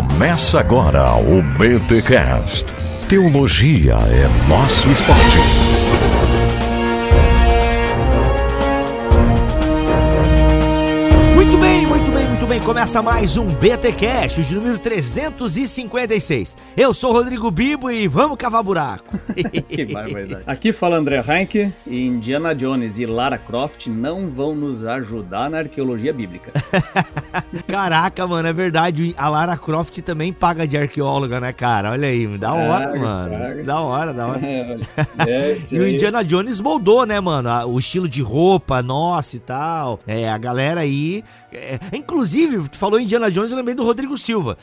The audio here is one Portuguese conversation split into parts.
Começa agora o BT Cash. Teologia é nosso esporte. Muito bem. Começa mais um BT Cash, de número 356. Eu sou o Rodrigo Bibo e vamos cavar buraco. Que barbaridade. Aqui fala André Reich, e Indiana Jones e Lara Croft não vão nos ajudar na arqueologia bíblica. Caraca, mano, é verdade, a Lara Croft também paga de arqueóloga, né, cara? Olha aí, da hora, mano. Caraca. Da hora. E o Indiana Jones moldou, né, mano, o estilo de roupa, nossa e tal. É, a galera aí... Inclusive, tu falou Indiana Jones, eu lembrei do Rodrigo Silva.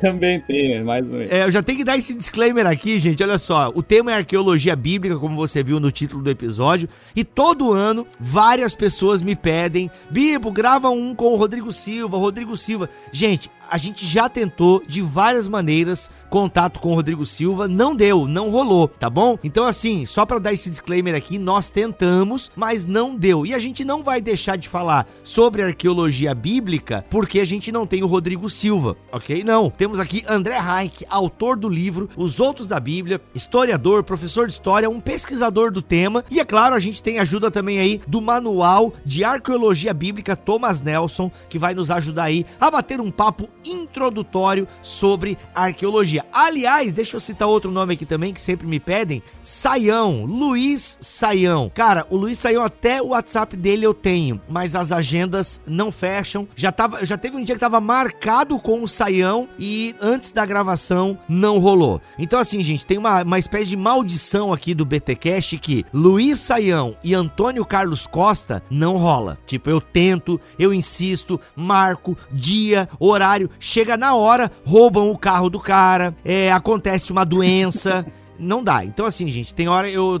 Também tem, mais um. Eu já tenho que dar esse disclaimer aqui, gente, olha só. O tema é arqueologia bíblica, como você viu no título do episódio. E todo ano, várias pessoas me pedem, Bibo, grava um com o Rodrigo Silva. Gente, a gente já tentou de várias maneiras contato com o Rodrigo Silva, não deu, não rolou, tá bom? Então assim, só pra dar esse disclaimer aqui, nós tentamos, mas não deu. E a gente não vai deixar de falar sobre arqueologia bíblica porque a gente não tem o Rodrigo Silva, ok? Não, temos aqui André Reich, autor do livro Os Outros da Bíblia, historiador, professor de história, um pesquisador do tema e é claro, a gente tem ajuda também aí do Manual de Arqueologia Bíblica Thomas Nelson, que vai nos ajudar aí a bater um papo introdutório sobre arqueologia. Aliás, deixa eu citar outro nome aqui também que sempre me pedem, Saião, Luiz Saião. Cara, o Luiz Saião até o WhatsApp dele eu tenho, mas as agendas não fecham. Já teve um dia que tava marcado com o Saião e antes da gravação não rolou. Então assim, gente, tem uma espécie de maldição aqui do BT Cash que Luiz Saião e Antônio Carlos Costa não rola. Tipo, eu tento, eu insisto, marco, dia, horário, chega na hora, roubam o carro do cara, acontece uma doença, não dá. Então assim, gente, tem hora, eu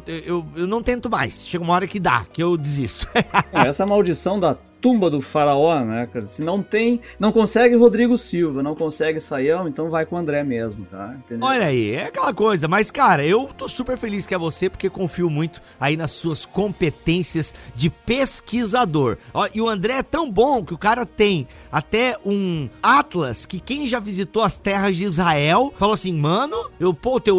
não tento mais, chega uma hora que dá, que eu desisto. Essa maldição da tumba do faraó, né, cara? Se não tem, não consegue Rodrigo Silva, não consegue Saião, então vai com o André mesmo, tá? Entendeu? Olha aí, é aquela coisa, mas cara, eu tô super feliz que é você, porque confio muito aí nas suas competências de pesquisador. Ó, e o André é tão bom que o cara tem até um atlas que quem já visitou as terras de Israel, falou assim, mano, eu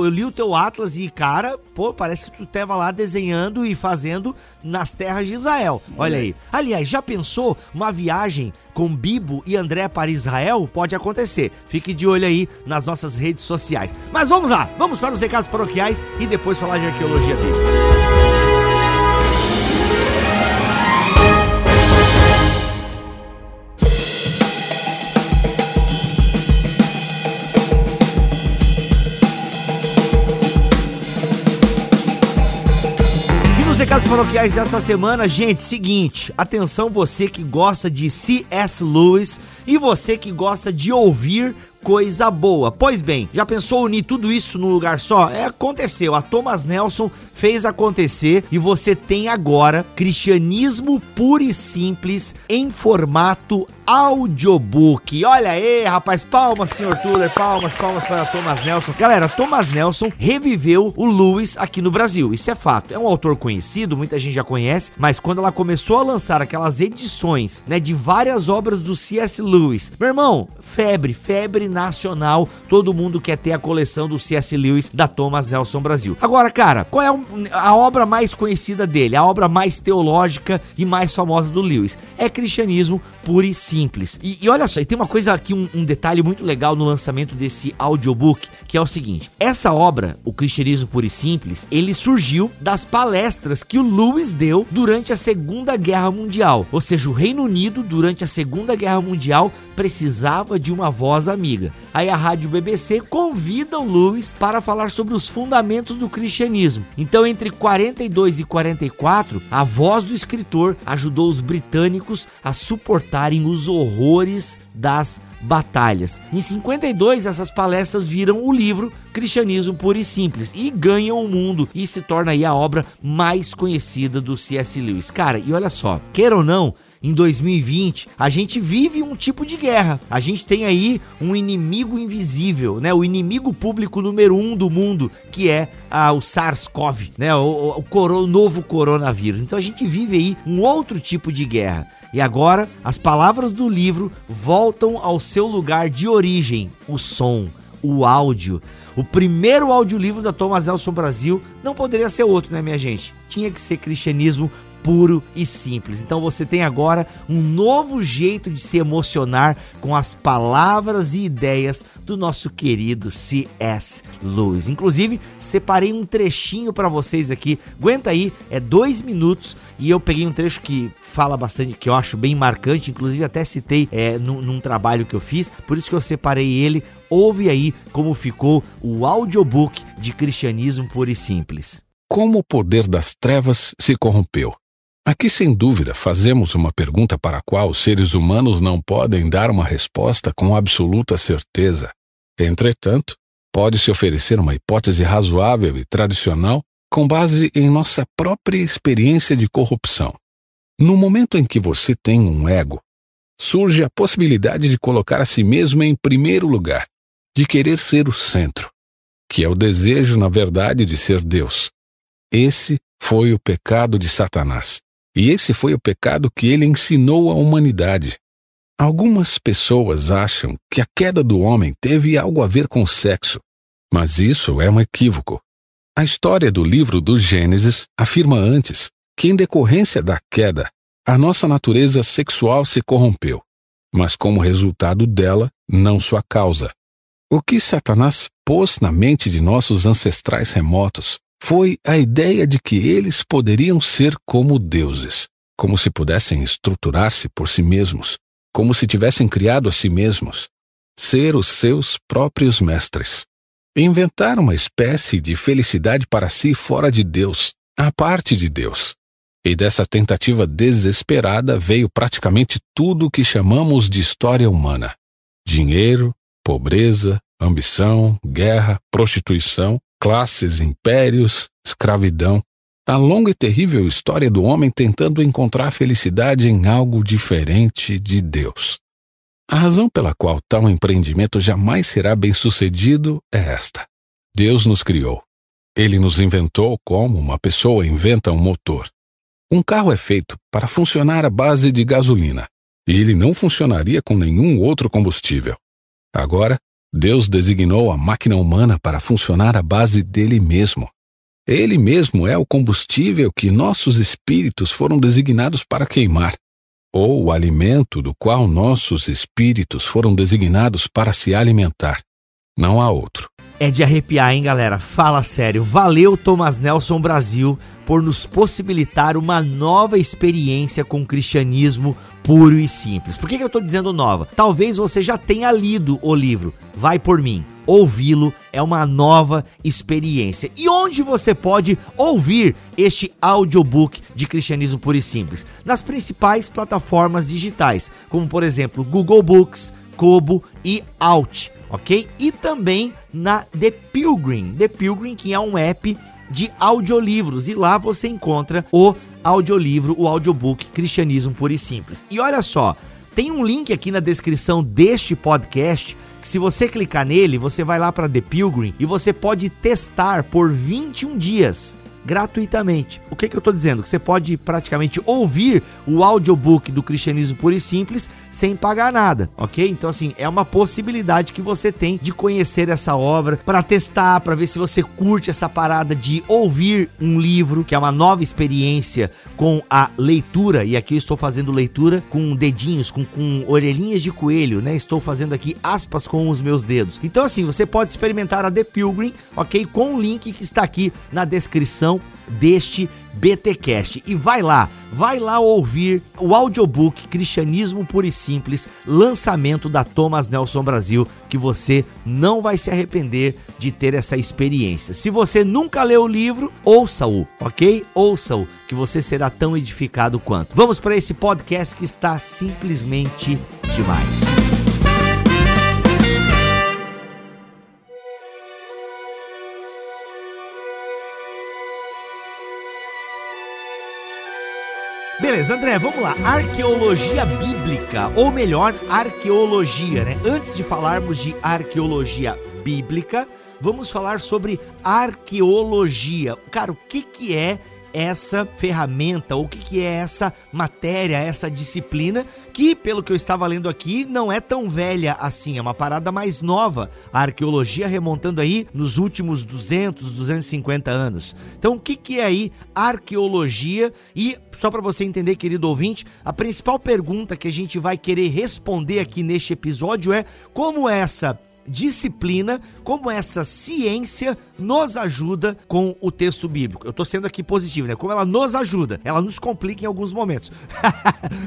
li o teu atlas e cara, parece que tu tava lá desenhando e fazendo nas terras de Israel. Olha aí. Aliás, já pensou uma viagem com Bibo e André para Israel? Pode acontecer. Fique de olho aí nas nossas redes sociais. Mas vamos lá, vamos para os recados paroquiais e depois falar de arqueologia bíblica. Paroquiais essa semana, gente, seguinte, atenção você que gosta de C.S. Lewis e você que gosta de ouvir coisa boa. Pois bem, já pensou unir tudo isso num lugar só? Aconteceu, a Thomas Nelson fez acontecer e você tem agora Cristianismo Puro e Simples em formato audiobook. Olha aí, rapaz, palmas, senhor Tuller, palmas para Thomas Nelson. Galera, Thomas Nelson reviveu o Lewis aqui no Brasil, isso é fato. É um autor conhecido, muita gente já conhece, mas quando ela começou a lançar aquelas edições, né, de várias obras do C.S. Lewis, meu irmão, febre nacional, todo mundo quer ter a coleção do C.S. Lewis da Thomas Nelson Brasil. Agora, cara, qual é a obra mais conhecida dele, a obra mais teológica e mais famosa do Lewis? É Cristianismo Puro e Simples. E olha só, e tem uma coisa aqui, um detalhe muito legal no lançamento desse audiobook, que é o seguinte, essa obra, o Cristianismo Puro e Simples, ele surgiu das palestras que o Lewis deu durante a Segunda Guerra Mundial, ou seja, o Reino Unido durante a Segunda Guerra Mundial precisava de uma voz amiga. Aí a rádio BBC convida o Lewis para falar sobre os fundamentos do cristianismo. Então, entre 42 e 44, a voz do escritor ajudou os britânicos a suportarem os horrores das batalhas. Em 52, essas palestras viram o livro Cristianismo Puro e Simples e ganham o mundo e se torna aí a obra mais conhecida do C.S. Lewis. Cara, e olha só, queira ou não, em 2020, a gente vive um tipo de guerra. A gente tem aí um inimigo invisível, né? O inimigo público número 1 do mundo, que é o SARS-CoV, né? O novo coronavírus. Então a gente vive aí um outro tipo de guerra. E agora, as palavras do livro voltam ao seu lugar de origem, o som, o áudio. O primeiro audiolivro da Thomas Nelson Brasil não poderia ser outro, né, minha gente? Tinha que ser Cristianismo Puro e Simples. Então você tem agora um novo jeito de se emocionar com as palavras e ideias do nosso querido C.S. Lewis. Inclusive, separei um trechinho para vocês aqui. Aguenta aí, é 2 minutos e eu peguei um trecho que fala bastante, que eu acho bem marcante. Inclusive, até citei num trabalho que eu fiz, por isso que eu separei ele. Ouve aí como ficou o audiobook de Cristianismo Puro e Simples. Como o poder das trevas se corrompeu. Aqui, sem dúvida, fazemos uma pergunta para a qual os seres humanos não podem dar uma resposta com absoluta certeza. Entretanto, pode-se oferecer uma hipótese razoável e tradicional com base em nossa própria experiência de corrupção. No momento em que você tem um ego, surge a possibilidade de colocar a si mesmo em primeiro lugar, de querer ser o centro, que é o desejo, na verdade, de ser Deus. Esse foi o pecado de Satanás. E esse foi o pecado que ele ensinou à humanidade. Algumas pessoas acham que a queda do homem teve algo a ver com sexo, mas isso é um equívoco. A história do livro do Gênesis afirma antes que, em decorrência da queda, a nossa natureza sexual se corrompeu, mas como resultado dela, não sua causa. O que Satanás pôs na mente de nossos ancestrais remotos foi a ideia de que eles poderiam ser como deuses, como se pudessem estruturar-se por si mesmos, como se tivessem criado a si mesmos, ser os seus próprios mestres. Inventar uma espécie de felicidade para si fora de Deus, à parte de Deus. E dessa tentativa desesperada veio praticamente tudo o que chamamos de história humana. Dinheiro, pobreza, ambição, guerra, prostituição, classes, impérios, escravidão, a longa e terrível história do homem tentando encontrar felicidade em algo diferente de Deus. A razão pela qual tal empreendimento jamais será bem-sucedido é esta. Deus nos criou. Ele nos inventou como uma pessoa inventa um motor. Um carro é feito para funcionar à base de gasolina, e ele não funcionaria com nenhum outro combustível. Agora, Deus designou a máquina humana para funcionar à base dele mesmo. Ele mesmo é o combustível que nossos espíritos foram designados para queimar, ou o alimento do qual nossos espíritos foram designados para se alimentar. Não há outro. É de arrepiar, hein, galera? Fala sério. Valeu, Thomas Nelson Brasil, por nos possibilitar uma nova experiência com o Cristianismo Puro e Simples. Por que eu tô dizendo nova? Talvez você já tenha lido o livro. Vai por mim. Ouvi-lo é uma nova experiência. E onde você pode ouvir este audiobook de Cristianismo Puro e Simples? Nas principais plataformas digitais, como, por exemplo, Google Books, Kobo e Alt. Ok? E também na The Pilgrim, que é um app de audiolivros, e lá você encontra o audiolivro, o audiobook Cristianismo Puro e Simples. E olha só, tem um link aqui na descrição deste podcast, que se você clicar nele, você vai lá para The Pilgrim e você pode testar por 21 dias. Gratuitamente. O que eu tô dizendo? Que você pode praticamente ouvir o audiobook do Cristianismo Puro e Simples sem pagar nada, ok? Então, assim, é uma possibilidade que você tem de conhecer essa obra, para testar, para ver se você curte essa parada de ouvir um livro, que é uma nova experiência com a leitura, e aqui eu estou fazendo leitura com dedinhos, com orelhinhas de coelho, né? Estou fazendo aqui aspas com os meus dedos. Então, assim, você pode experimentar a The Pilgrim, ok? Com o link que está aqui na descrição deste BT Cash. E vai lá ouvir o audiobook Cristianismo Puro e Simples, lançamento da Thomas Nelson Brasil, que você não vai se arrepender de ter essa experiência. Se você nunca leu o livro, ouça-o, ok? Ouça-o, que você será tão edificado quanto. Vamos para esse podcast que está simplesmente demais. Beleza, André, vamos lá. Arqueologia bíblica, ou melhor, arqueologia, né? Antes de falarmos de arqueologia bíblica, vamos falar sobre arqueologia. Cara, o que é essa ferramenta, ou o que é essa matéria, essa disciplina, que, pelo que eu estava lendo aqui, não é tão velha assim, é uma parada mais nova, a arqueologia remontando aí nos últimos 200, 250 anos. Então, o que é aí arqueologia? E, só para você entender, querido ouvinte, a principal pergunta que a gente vai querer responder aqui neste episódio é como essa disciplina, como essa ciência nos ajuda com o texto bíblico. Eu tô sendo aqui positivo, né? Como ela nos ajuda. Ela nos complica em alguns momentos.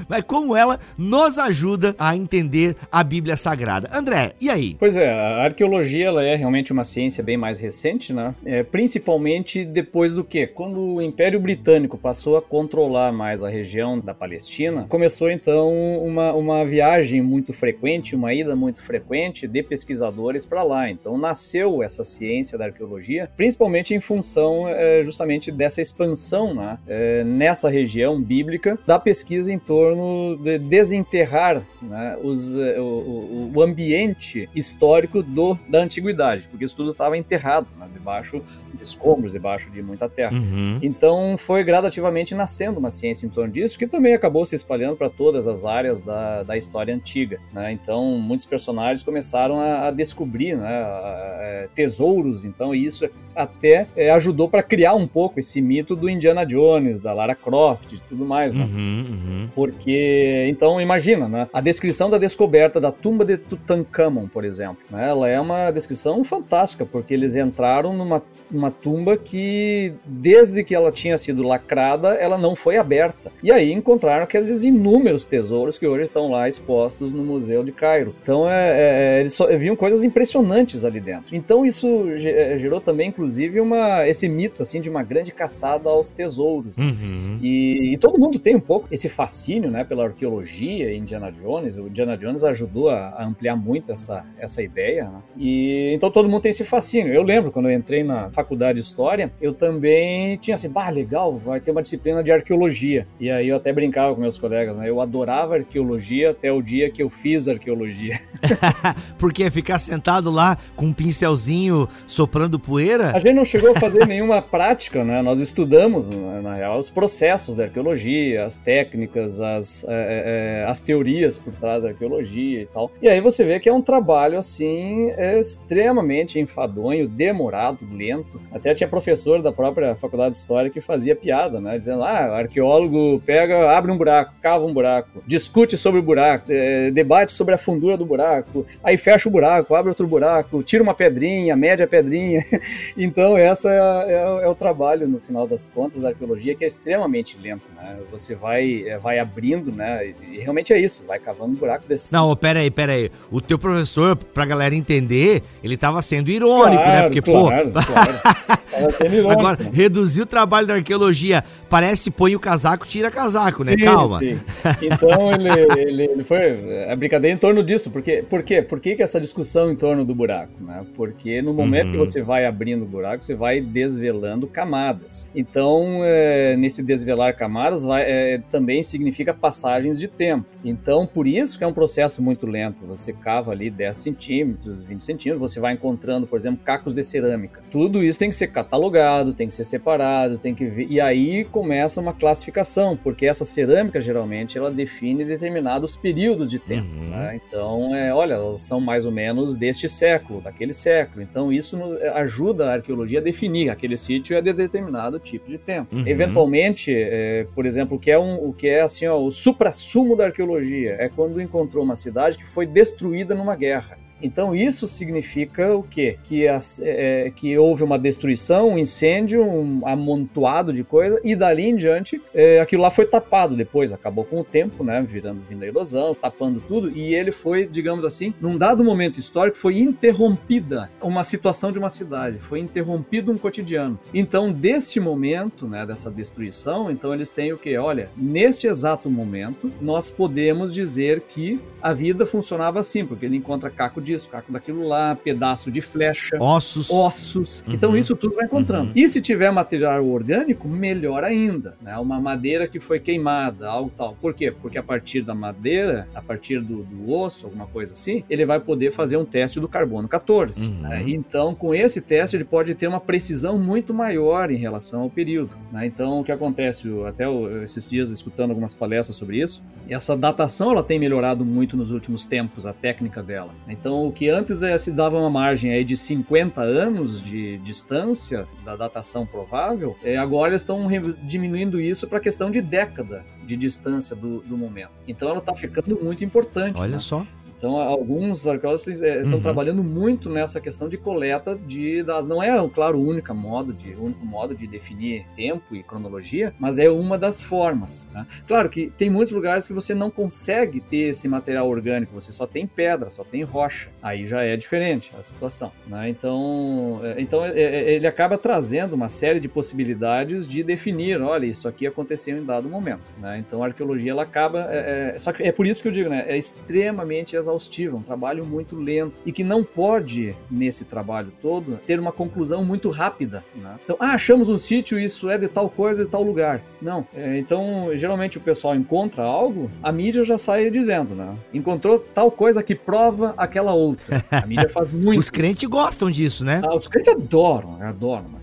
Mas como ela nos ajuda a entender a Bíblia Sagrada. André, e aí? Pois é, a arqueologia ela é realmente uma ciência bem mais recente, né? Principalmente depois do quê? Quando o Império Britânico passou a controlar mais a região da Palestina, começou então uma viagem muito frequente, uma ida muito frequente de pesquisadores para lá. Então nasceu essa ciência da arqueologia, principalmente em função justamente dessa expansão, né, nessa região bíblica, da pesquisa em torno de desenterrar, né, o ambiente histórico da antiguidade, porque isso tudo estava enterrado, né, debaixo de escombros, debaixo de muita terra. Uhum. Então foi gradativamente nascendo uma ciência em torno disso, que também acabou se espalhando para todas as áreas da história antiga, né? Então muitos personagens começaram a descobrir, né, tesouros, então, e isso até ajudou para criar um pouco esse mito do Indiana Jones, da Lara Croft e tudo mais, né? Uhum. Porque, então, imagina, né, a descrição da descoberta da tumba de Tutankhamon, por exemplo, né, ela é uma descrição fantástica, porque eles entraram numa tumba que, desde que ela tinha sido lacrada, ela não foi aberta. E aí encontraram aqueles inúmeros tesouros que hoje estão lá expostos no Museu de Cairo. Então, eles só viam coisas impressionantes ali dentro. Então isso gerou também, inclusive, esse mito assim, de uma grande caçada aos tesouros. Uhum. E todo mundo tem um pouco esse fascínio, né, pela arqueologia e Indiana Jones. O Indiana Jones ajudou a ampliar muito essa ideia, né? E então todo mundo tem esse fascínio. Eu lembro, quando eu entrei na faculdade de História, eu também tinha assim, legal, vai ter uma disciplina de arqueologia. E aí eu até brincava com meus colegas, né? Eu adorava arqueologia até o dia que eu fiz arqueologia. Porque é ficar sentado lá com um pincelzinho soprando poeira? A gente não chegou a fazer nenhuma prática, né? Nós estudamos, na real, os processos da arqueologia, as técnicas, as teorias por trás da arqueologia e tal. E aí você vê que é um trabalho, assim, extremamente enfadonho, demorado, lento. Até tinha professor da própria Faculdade de História que fazia piada, né? Dizendo, o arqueólogo pega, abre um buraco, cava um buraco, discute sobre o buraco, debate sobre a fundura do buraco, aí fecha o buraco, abre outro buraco, tira uma pedrinha, mede a pedrinha. Então, essa é o trabalho, no final das contas, da arqueologia, que é extremamente lento, né? Você vai abrindo, né? E realmente é isso, vai cavando um buraco desse. Não, peraí. O teu professor, pra galera entender, ele tava sendo irônico, claro, né? Porque, claro. Tava sendo irônico. Agora, reduzir o trabalho da arqueologia, parece põe o casaco, tira casaco, né? Sim, calma. Sim. Então, ele foi a brincadeira em torno disso. Por quê? Por que que essa discussão em torno do buraco, né? Porque no momento que você vai abrindo o buraco, você vai desvelando camadas. Então, nesse desvelar camadas também significa passagens de tempo. Então, por isso que é um processo muito lento. Você cava ali 10 centímetros, 20 centímetros, você vai encontrando, por exemplo, cacos de cerâmica. Tudo isso tem que ser catalogado, tem que ser separado, tem que ver. E aí começa uma classificação, porque essa cerâmica, geralmente, ela define determinados períodos de tempo, né? Então, elas são mais ou menos deste século, daquele século. Então isso ajuda a arqueologia a definir aquele sítio é de determinado tipo de tempo. Eventualmente, por exemplo, o que é assim, o suprassumo da arqueologia é quando encontrou uma cidade que foi destruída numa guerra. Então isso significa o quê? Que houve uma destruição, um incêndio, um amontoado de coisa, e dali em diante aquilo lá foi tapado depois, acabou com o tempo, né, vindo a erosão, tapando tudo, e ele foi, digamos assim, num dado momento histórico, foi interrompida uma situação de uma cidade, foi interrompido um cotidiano. Então desse momento, né, dessa destruição, então eles têm o quê? Olha, neste exato momento, nós podemos dizer que a vida funcionava assim, porque ele encontra caco de disso, caco daquilo lá, pedaço de flecha, ossos. Uhum. Então isso tudo vai encontrando. Uhum. E se tiver material orgânico, melhor ainda, né? Uma madeira que foi queimada, algo tal. Por quê? Porque a partir da madeira, a partir do osso, alguma coisa assim, ele vai poder fazer um teste do carbono 14. Uhum. Né? Então, com esse teste, ele pode ter uma precisão muito maior em relação ao período. Né? Então, o que acontece, até esses dias escutando algumas palestras sobre isso, essa datação ela tem melhorado muito nos últimos tempos, a técnica dela. Então, o que antes se dava uma margem aí de 50 anos de distância da datação provável, agora eles estão diminuindo isso para questão de década de distância do momento. Então, ela está ficando muito importante. Olha, né? Só. Então, alguns arqueólogos estão trabalhando muito nessa questão de coleta de dados. Não é, claro, o único modo de definir tempo e cronologia, mas é uma das formas. Né? Claro que tem muitos lugares que você não consegue ter esse material orgânico, você só tem pedra, só tem rocha. Aí já é diferente a situação. Né? Então, ele acaba trazendo uma série de possibilidades de definir, olha, isso aqui aconteceu em dado momento. Né? Então, a arqueologia, ela acaba... Só que é por isso que eu digo, né? É extremamente exaustiva, um trabalho muito lento e que não pode, nesse trabalho todo, ter uma conclusão muito rápida, né? Então, achamos um sítio, isso é de tal coisa, de tal lugar. Não. Então, geralmente o pessoal encontra algo, a mídia já sai dizendo, né? Encontrou tal coisa que prova aquela outra. A mídia faz muito. Os crentes gostam disso, né? Ah, os crentes adoram.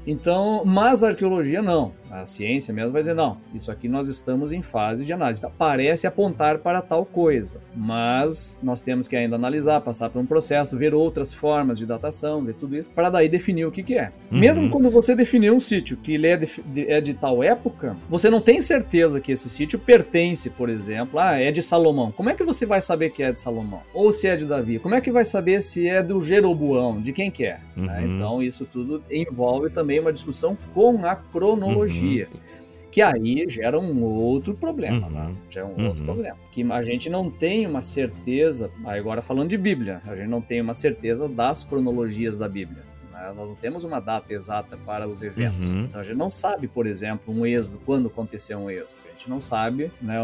Então, mas a arqueologia não. A ciência mesmo vai dizer, não, isso aqui nós estamos em fase de análise. Parece apontar para tal coisa, mas nós temos que ainda analisar, passar por um processo, ver outras formas de datação, ver tudo isso, para daí definir o que é. Uhum. Mesmo quando você definir um sítio que ele é de tal época, você não tem certeza que esse sítio pertence, por exemplo, é de Salomão. Como é que você vai saber que é de Salomão? Ou se é de Davi? Como é que vai saber se é do Jeroboão? De quem que é? Uhum. Então, isso tudo envolve também uma discussão com a cronologia. Que aí gera um outro problema, né? Gera um outro problema. Que a gente não tem uma certeza, agora falando de Bíblia, a gente não tem uma certeza das cronologias da Bíblia. Nós não temos uma data exata para os eventos. Então, a gente não sabe, por exemplo, um êxodo, quando aconteceu um êxodo. A gente não sabe, né,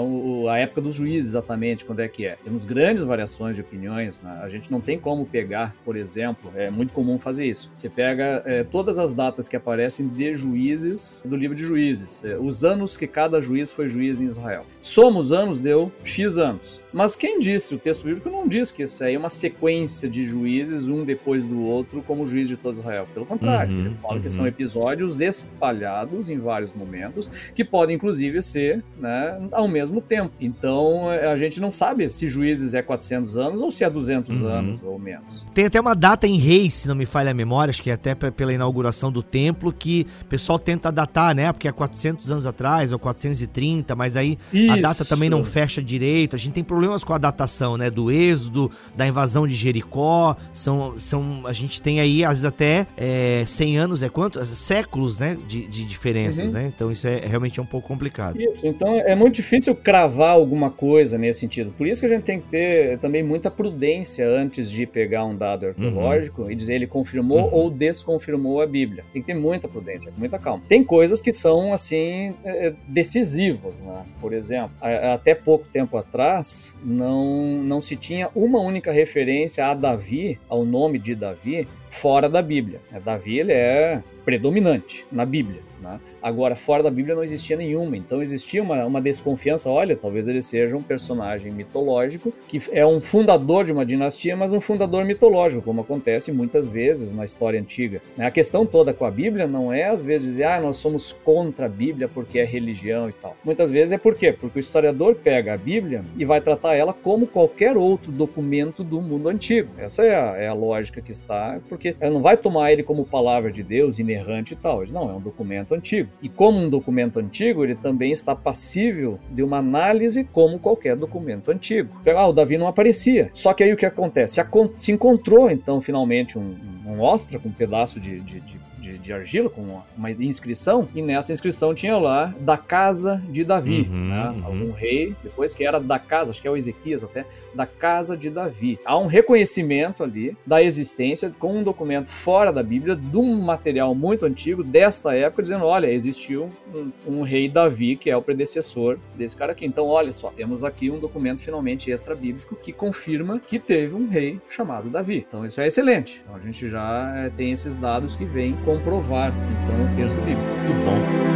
a época dos juízes exatamente, quando é que é. Temos grandes variações de opiniões, né? A gente não tem como pegar, por exemplo, é muito comum fazer isso. Você pega todas as datas que aparecem de juízes, do livro de juízes, os anos que cada juiz foi juiz em Israel. Soma os anos, deu X anos. Mas quem disse, o texto bíblico não diz que isso aí é uma sequência de juízes, um depois do outro, como juiz de todos os Israel. Pelo contrário, ele fala que são episódios espalhados em vários momentos, que podem, inclusive, ser, né, ao mesmo tempo. Então, a gente não sabe se Juízes é 400 anos ou se é 200 anos ou menos. Tem até uma data em Reis, se não me falha a memória, acho que é até pela inauguração do templo, que o pessoal tenta datar, né, porque é 400 anos atrás, ou 430, mas aí isso. A data também não fecha direito. A gente tem problemas com a datação, né, do êxodo, da invasão de Jericó, a gente tem aí, às vezes, até 100 anos, séculos, né, de diferenças, né? Então isso realmente é um pouco complicado. Isso, então é muito difícil cravar alguma coisa nesse sentido. Por isso que a gente tem que ter também muita prudência antes de pegar um dado arqueológico e dizer ele confirmou ou desconfirmou a Bíblia. Tem que ter muita prudência, muita calma. Tem coisas que são, assim, decisivas, né? Por exemplo, até pouco tempo atrás, não se tinha uma única referência a Davi, ao nome de Davi, fora da Bíblia. Davi, ele é predominante na Bíblia, né? Agora, fora da Bíblia não existia nenhuma, então existia uma desconfiança, olha, talvez ele seja um personagem mitológico, que é um fundador de uma dinastia, mas um fundador mitológico, como acontece muitas vezes na história antiga. A questão toda com a Bíblia não é, às vezes, dizer, nós somos contra a Bíblia porque é religião e tal. Muitas vezes é por quê? Porque o historiador pega a Bíblia e vai tratar ela como qualquer outro documento do mundo antigo. Essa é a lógica que está, porque ela não vai tomar ele como palavra de Deus, inerrante e tal. Não, é um documento antigo. E como um documento antigo, ele também está passível de uma análise como qualquer documento antigo. O Davi não aparecia. Só que aí o que acontece? Se encontrou, então, finalmente, um um ostra com um pedaço de argila, com uma inscrição, e nessa inscrição tinha lá da casa de Davi, algum rei, depois que era da casa, acho que é o Ezequias até, da casa de Davi. Há um reconhecimento ali da existência, com um documento fora da Bíblia, de um material muito antigo, desta época, dizendo, olha, existiu um rei Davi, que é o predecessor desse cara aqui. Então, olha só, temos aqui um documento finalmente extra-bíblico que confirma que teve um rei chamado Davi. Então, isso é excelente. Então, a gente já tem esses dados que vêm comprovar, então, o texto bíblico. Muito bom.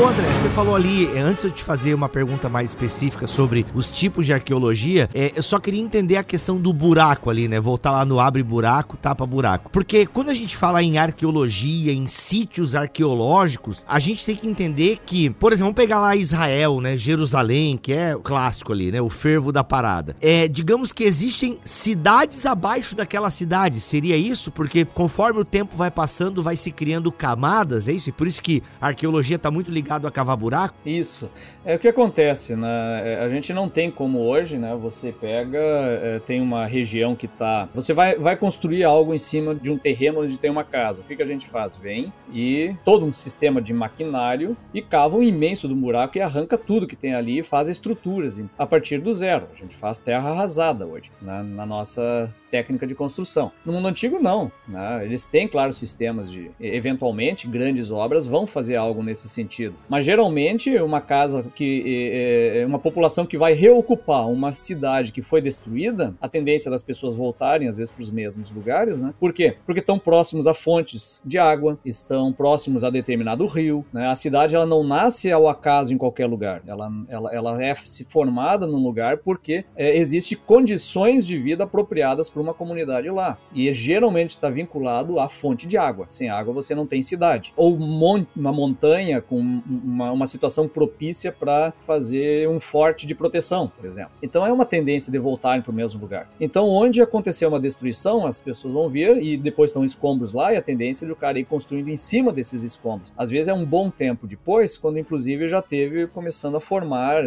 Ô André, você falou ali, antes de eu te fazer uma pergunta mais específica sobre os tipos de arqueologia, eu só queria entender a questão do buraco ali, né? Voltar lá no abre buraco, tapa buraco. Porque quando a gente fala em arqueologia, em sítios arqueológicos, a gente tem que entender que, por exemplo, vamos pegar lá Israel, né? Jerusalém, que é o clássico ali, né? O fervo da parada. Digamos que existem cidades abaixo daquela cidade, seria isso? Porque conforme o tempo vai passando, vai se criando camadas, é isso? E por isso que a arqueologia está muito ligada a cavar buraco? Isso. É o que acontece, né? A gente não tem como hoje, né? Você pega, tem uma região que tá... Você vai construir algo em cima de um terreno onde tem uma casa. O que a gente faz? Vem e todo um sistema de maquinário e cava um imenso do buraco e arranca tudo que tem ali e faz estruturas a partir do zero. A gente faz terra arrasada hoje, na nossa técnica de construção. No mundo antigo, não, né? Eles têm, claro, sistemas de... Eventualmente, grandes obras vão fazer algo nesse sentido. Mas geralmente uma casa que uma população que vai reocupar uma cidade que foi destruída, a tendência das pessoas voltarem às vezes para os mesmos lugares, né? Por quê? Porque estão próximos a fontes de água, estão próximos a determinado rio, né? A cidade ela não nasce ao acaso em qualquer lugar, ela é se formada num lugar porque existe condições de vida apropriadas para uma comunidade lá, e geralmente está vinculado à fonte de água. Sem água você não tem cidade, ou uma montanha com uma situação propícia para fazer um forte de proteção, por exemplo. Então é uma tendência de voltarem para o mesmo lugar. Então onde aconteceu uma destruição, as pessoas vão vir e depois estão escombros lá, e a tendência de o cara ir construindo em cima desses escombros. Às vezes é um bom tempo depois, quando inclusive já teve começando a formar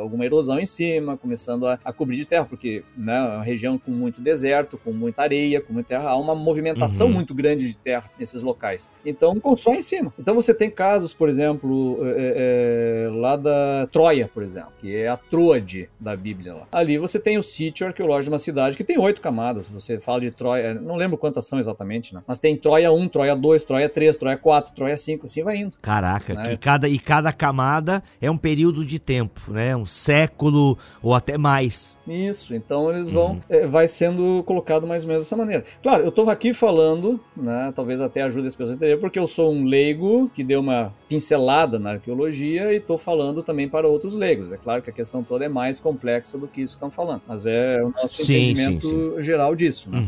alguma erosão em cima, começando a cobrir de terra, porque, né, é uma região com muito deserto, com muita areia, com muita terra, há uma movimentação muito grande de terra nesses locais. Então constrói em cima. Então você tem casos, por exemplo, lá da Troia, por exemplo, que é a Troade da Bíblia lá. Ali você tem o sítio arqueológico de uma cidade que tem 8 camadas. Você fala de Troia, não lembro quantas são exatamente, né? Mas tem Troia 1, Troia 2, Troia 3, Troia 4, Troia 5, assim vai indo. Caraca, né? E cada camada é um período de tempo, né? Um século ou até mais. Isso, então eles vão, vai sendo colocado mais ou menos dessa maneira. Claro, eu estou aqui falando, né, talvez até ajude as pessoas a entender, porque eu sou um leigo que deu uma pincelada na arqueologia e estou falando também para outros leigos. É claro que a questão toda é mais complexa do que isso que estão falando, mas é o nosso entendimento geral disso, né?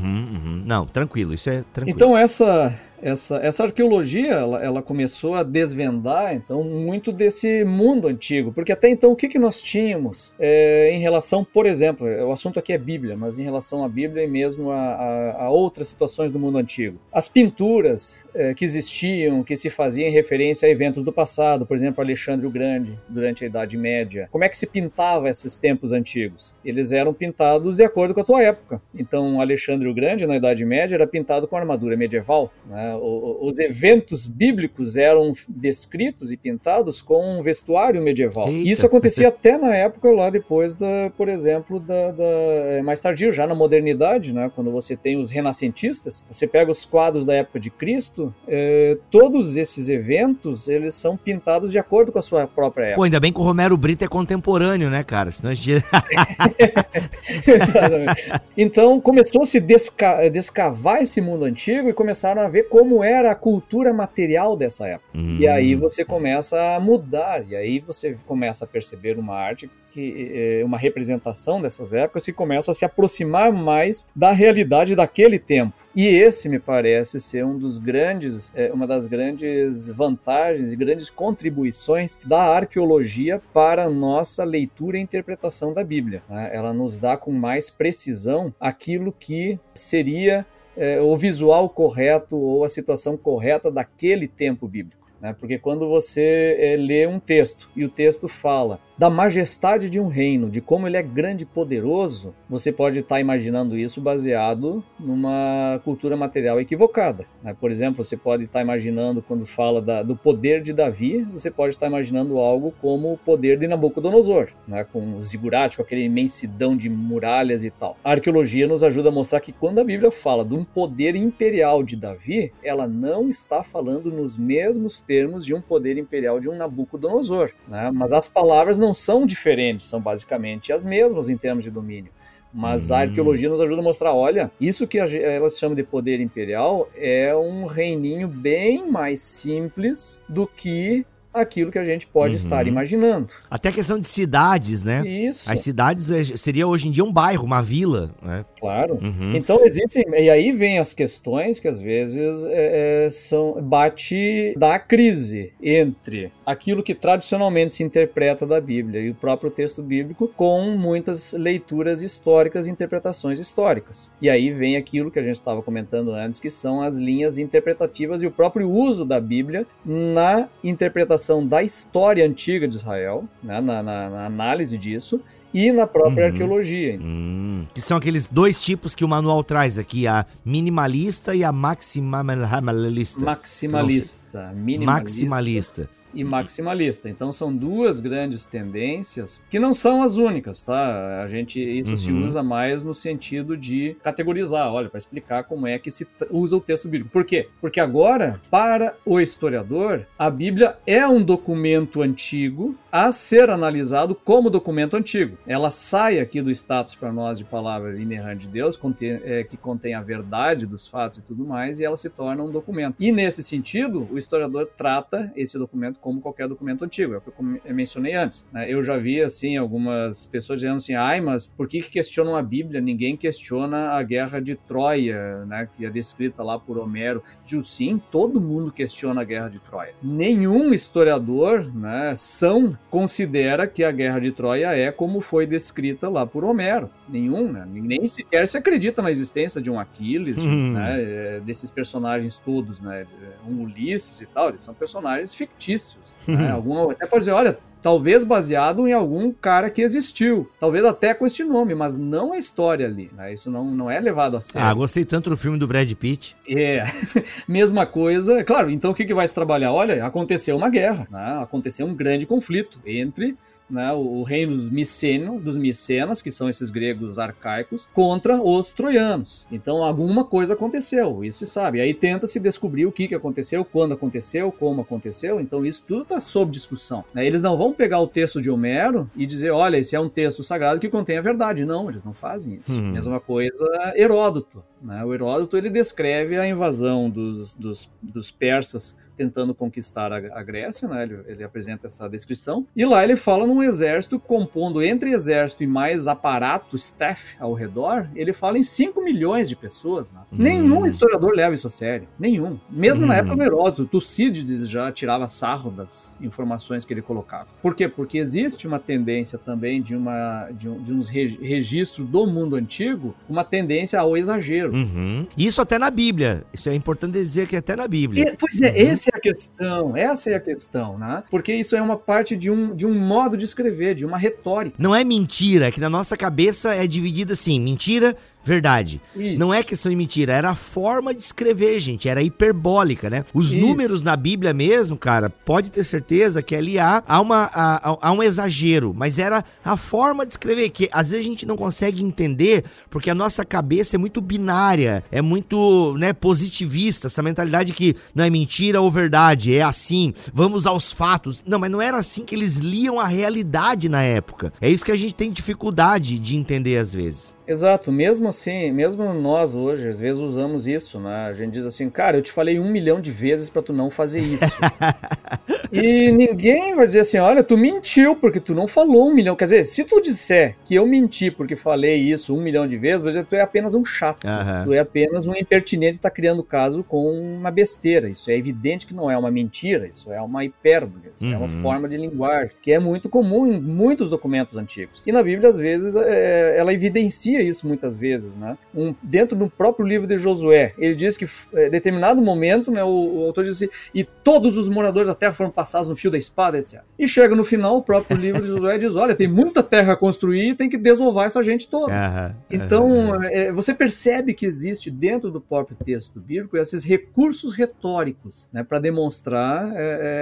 Não, tranquilo, isso é tranquilo. Então essa arqueologia, ela começou a desvendar, então, muito desse mundo antigo, porque até então o que nós tínhamos em relação, por exemplo, o assunto aqui é Bíblia, mas em relação à Bíblia e mesmo a outras situações do mundo antigo. As pinturas que existiam, que se faziam em referência a eventos do passado, por exemplo, Alexandre o Grande, durante a Idade Média. Como é que se pintava esses tempos antigos? Eles eram pintados de acordo com a tua época. Então, Alexandre o Grande, na Idade Média, era pintado com armadura medieval, né? Os eventos bíblicos eram descritos e pintados com um vestuário medieval. Eita. Isso acontecia até na época lá depois, por exemplo, mais tardio, já na modernidade, né, quando você tem os renascentistas, você pega os quadros da época de Cristo, todos esses eventos, eles são pintados de acordo com a sua própria época. Pô, ainda bem que o Romero Brito é contemporâneo, né, cara? Senão a gente... Exatamente. Então, começou a se descavar esse mundo antigo e começaram a ver como era a cultura material dessa época. E aí você começa a mudar, e aí você começa a perceber uma arte, uma representação dessas épocas, que começa a se aproximar mais da realidade daquele tempo. E esse me parece ser uma das grandes vantagens e grandes contribuições da arqueologia para a nossa leitura e interpretação da Bíblia. Ela nos dá com mais precisão aquilo que seria o visual correto ou a situação correta daquele tempo bíblico. né? Porque quando você lê um texto e o texto fala da majestade de um reino, de como ele é grande e poderoso, você pode estar imaginando isso baseado numa cultura material equivocada, né? Por exemplo, você pode estar imaginando, quando fala do poder de Davi, você pode estar imaginando algo como o poder de Nabucodonosor, né? Com o zigurate, com aquela imensidão de muralhas e tal. A arqueologia nos ajuda a mostrar que quando a Bíblia fala de um poder imperial de Davi, ela não está falando nos mesmos termos de um poder imperial de um Nabucodonosor, né? Mas as palavras não são diferentes, são basicamente as mesmas em termos de domínio. Mas a arqueologia nos ajuda a mostrar, olha, isso que ela se chama de poder imperial é um reininho bem mais simples do que aquilo que a gente pode estar imaginando. Até a questão de cidades, né? Isso. As cidades seria hoje em dia um bairro, uma vila, né? Claro. Então existem, e aí vem as questões que às vezes bate da crise entre aquilo que tradicionalmente se interpreta da Bíblia e o próprio texto bíblico com muitas leituras históricas e interpretações históricas. E aí vem aquilo que a gente estava comentando antes, que são as linhas interpretativas e o próprio uso da Bíblia na interpretação da história antiga de Israel, né, na análise disso, e na própria arqueologia. Que são aqueles dois tipos que o manual traz aqui, a minimalista e a maximalista. Minimalista e maximalista. Então são duas grandes tendências que não são as únicas, tá? Isso se usa mais no sentido de categorizar, olha, para explicar como é que se usa o texto bíblico. Por quê? Porque agora, para o historiador, a Bíblia é um documento antigo a ser analisado como documento antigo. Ela sai aqui do status para nós de palavra inerrante de Deus, que contém a verdade dos fatos e tudo mais, e ela se torna um documento. E nesse sentido, o historiador trata esse documento como qualquer documento antigo, é o que eu mencionei antes, né? Eu já vi, assim, algumas pessoas dizendo assim, ai, mas por que questionam a Bíblia? Ninguém questiona a guerra de Troia, né, que é descrita lá por Homero. Sim, todo mundo questiona a guerra de Troia. Nenhum historiador, né, são, considera que a guerra de Troia é como foi descrita lá por Homero. Nenhum, né? Nem sequer se acredita na existência de um Aquiles, né, desses personagens todos, né, um Ulisses e tal, eles são personagens fictícios, né? Até pode dizer, olha, talvez baseado em algum cara que existiu, talvez até com este nome, mas não a história ali, né? Isso não é levado a sério. Ah, gostei tanto do filme do Brad Pitt. Mesma coisa, claro, então o que vai se trabalhar? Olha, aconteceu uma guerra, né? Aconteceu um grande conflito entre, né, o reino dos Micenas, que são esses gregos arcaicos, contra os troianos. Então alguma coisa aconteceu, isso se sabe. E aí tenta-se descobrir o que aconteceu, quando aconteceu, como aconteceu. Então isso tudo está sob discussão, né? Eles não vão pegar o texto de Homero e dizer, olha, esse é um texto sagrado que contém a verdade. Não, eles não fazem isso. Mesma coisa Heródoto, né? O Heródoto, ele descreve a invasão dos persas tentando conquistar a Grécia, né? Ele apresenta essa descrição, e lá ele fala num exército, compondo entre exército e mais aparato, staff, ao redor, ele fala em 5 milhões de pessoas, né? Nenhum historiador leva isso a sério, nenhum. Mesmo na época do Heródoto, Tucídides já tirava sarro das informações que ele colocava. Por quê? Porque existe uma tendência também de um registro do mundo antigo, uma tendência ao exagero. Isso até na Bíblia, isso é importante dizer que até na Bíblia. Essa é a questão, né? Porque isso é uma parte de um modo de escrever, de uma retórica. Não é mentira, que na nossa cabeça é dividida assim, mentira, verdade. Isso. Não é questão de mentira, era a forma de escrever, gente, era hiperbólica, né? Os números na Bíblia mesmo, cara, pode ter certeza que ali há um exagero, mas era a forma de escrever, que às vezes a gente não consegue entender, porque a nossa cabeça é muito binária, é muito, né, positivista, essa mentalidade que não é mentira ou verdade, é assim, vamos aos fatos. Não, mas não era assim que eles liam a realidade na época. É isso que a gente tem dificuldade de entender às vezes. Exato, mesmo assim, mesmo nós hoje, às vezes usamos isso, né? A gente diz assim, cara, eu te falei 1 milhão de vezes pra tu não fazer isso. E ninguém vai dizer assim, olha, tu mentiu porque tu não falou 1 milhão. Quer dizer, se tu disser que eu menti porque falei isso 1 milhão de vezes, vai dizer que tu é apenas um chato. Uhum. Tu é apenas um impertinente que tá criando caso com uma besteira. Isso é evidente que não é uma mentira, isso é uma hipérbole, isso é uma forma de linguagem, que é muito comum em muitos documentos antigos. E na Bíblia, às vezes, ela evidencia isso muitas vezes, né? Dentro do próprio livro de Josué, ele diz que em determinado momento, né, o autor diz assim, e todos os moradores da terra foram passados no fio da espada, etc. E chega no final, o próprio livro de Josué diz, olha, tem muita terra a construir e tem que desovar essa gente toda. Então, você percebe que existe dentro do próprio texto bíblico esses recursos retóricos, né, para demonstrar